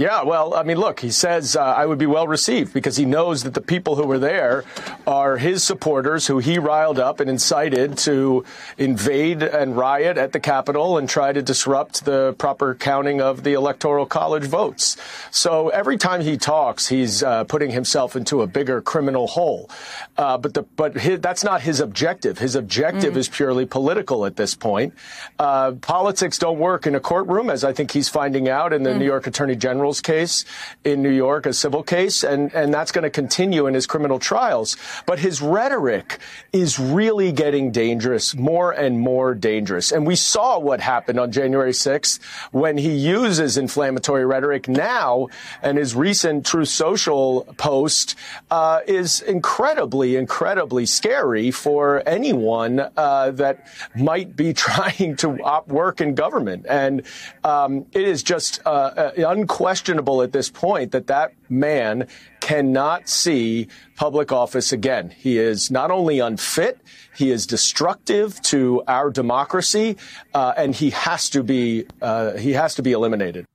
Yeah, well, I mean, look, he says uh, I would be well received because he knows that the people who were there are his supporters who he riled up and incited to invade and riot at the Capitol and try to disrupt the proper counting of the Electoral College votes. So every time he talks, he's uh, putting himself into a bigger criminal hole. Uh, but the, but his, that's not his objective. His objective mm-hmm. is purely political at this point. Uh, politics don't work in a courtroom, as I think he's finding out in the mm-hmm. New York Attorney General case in New York, a civil case, and, and that's going to continue in his criminal trials. But his rhetoric is really getting dangerous, more and more dangerous. And we saw what happened on January sixth when he uses inflammatory rhetoric now, and his recent Truth Social post uh, is incredibly, incredibly scary for anyone uh, that might be trying to op- work in government. And um, it is just uh, unquestionable. Questionable at this point that that man cannot see public office again. He is not only unfit, he is destructive to our democracy, uh, and he has to be uh, he has to be eliminated.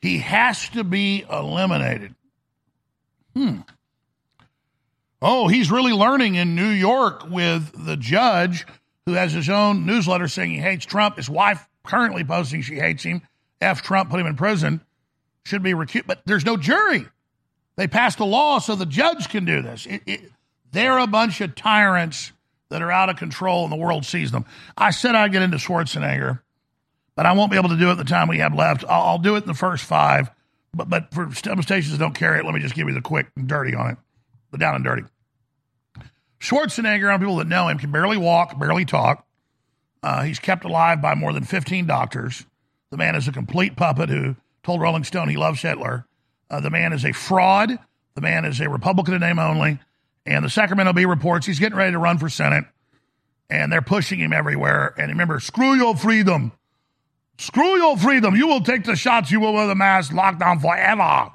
He has to be eliminated. Hmm. Oh, he's really learning in New York with the judge who has his own newsletter saying he hates Trump. His wife currently posting she hates him. F Trump, put him in prison. Should be recused, but there's no jury. They passed a law so the judge can do this. It, it, they're a bunch of tyrants that are out of control and the world sees them. I said I'd get into Schwarzenegger, but I won't be able to do it the time we have left. I'll, I'll do it in the first five, but, but for stations that don't carry it, let me just give you the quick and dirty on it, the down and dirty. Schwarzenegger, on people that know him, can barely walk, barely talk. Uh, he's kept alive by more than fifteen doctors. The man is a complete puppet who told Rolling Stone he loves Hitler. Uh, the man is a fraud. The man is a Republican in name only. And the Sacramento Bee reports he's getting ready to run for Senate. And they're pushing him everywhere. And remember, screw your freedom. Screw your freedom. You will take the shots. You will wear the mask. Lockdown forever.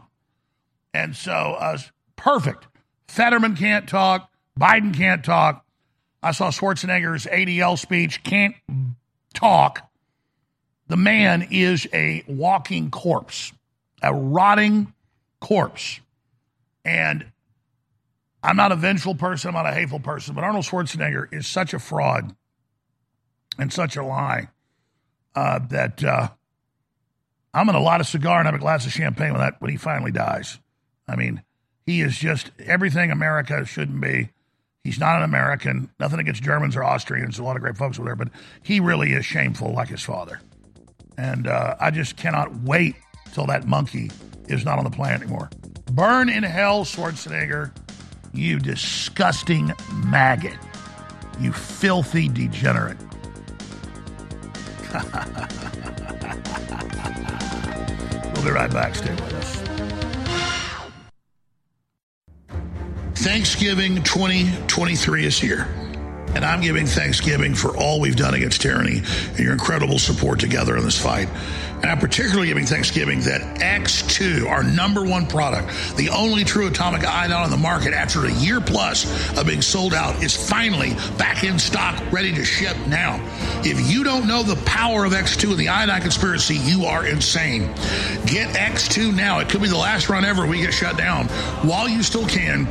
And so, uh, perfect. Fetterman can't talk. Biden can't talk. I saw Schwarzenegger's A D L speech. Can't talk. The man is a walking corpse, a rotting corpse. And I'm not a vengeful person. I'm not a hateful person. But Arnold Schwarzenegger is such a fraud and such a lie uh, that uh, I'm in a lot of cigar and have a glass of champagne when, that, when he finally dies. I mean, he is just everything America shouldn't be. He's not an American. Nothing against Germans or Austrians. A lot of great folks over there. But he really is shameful like his father. And uh, I just cannot wait till that monkey is not on the planet anymore. Burn in hell, Schwarzenegger, you disgusting maggot. You filthy degenerate. We'll be right back. Stay with us. Thanksgiving twenty twenty-three is here, and I'm giving Thanksgiving for all we've done against tyranny and your incredible support together in this fight. And I'm particularly giving Thanksgiving that X two, our number one product, the only true atomic ion on the market after a year plus of being sold out, is finally back in stock, ready to ship now. If you don't know the power of X two and the iodine conspiracy, you are insane. Get X two now. It could be the last run ever we get shut down while you still can.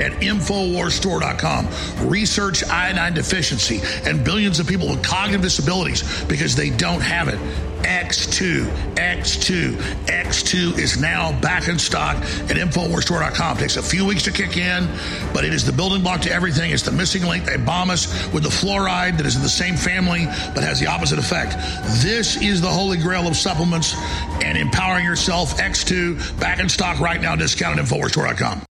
At Infowars Store dot com. Research iodine deficiency and billions of people with cognitive disabilities because they don't have it. X two, X two, X two is now back in stock at Infowars Store dot com. Takes a few weeks to kick in, but it is the building block to everything. It's the missing link. They bomb us with the fluoride that is in the same family but has the opposite effect. This is the holy grail of supplements and empowering yourself. X two, back in stock right now, discount at Infowars Store dot com.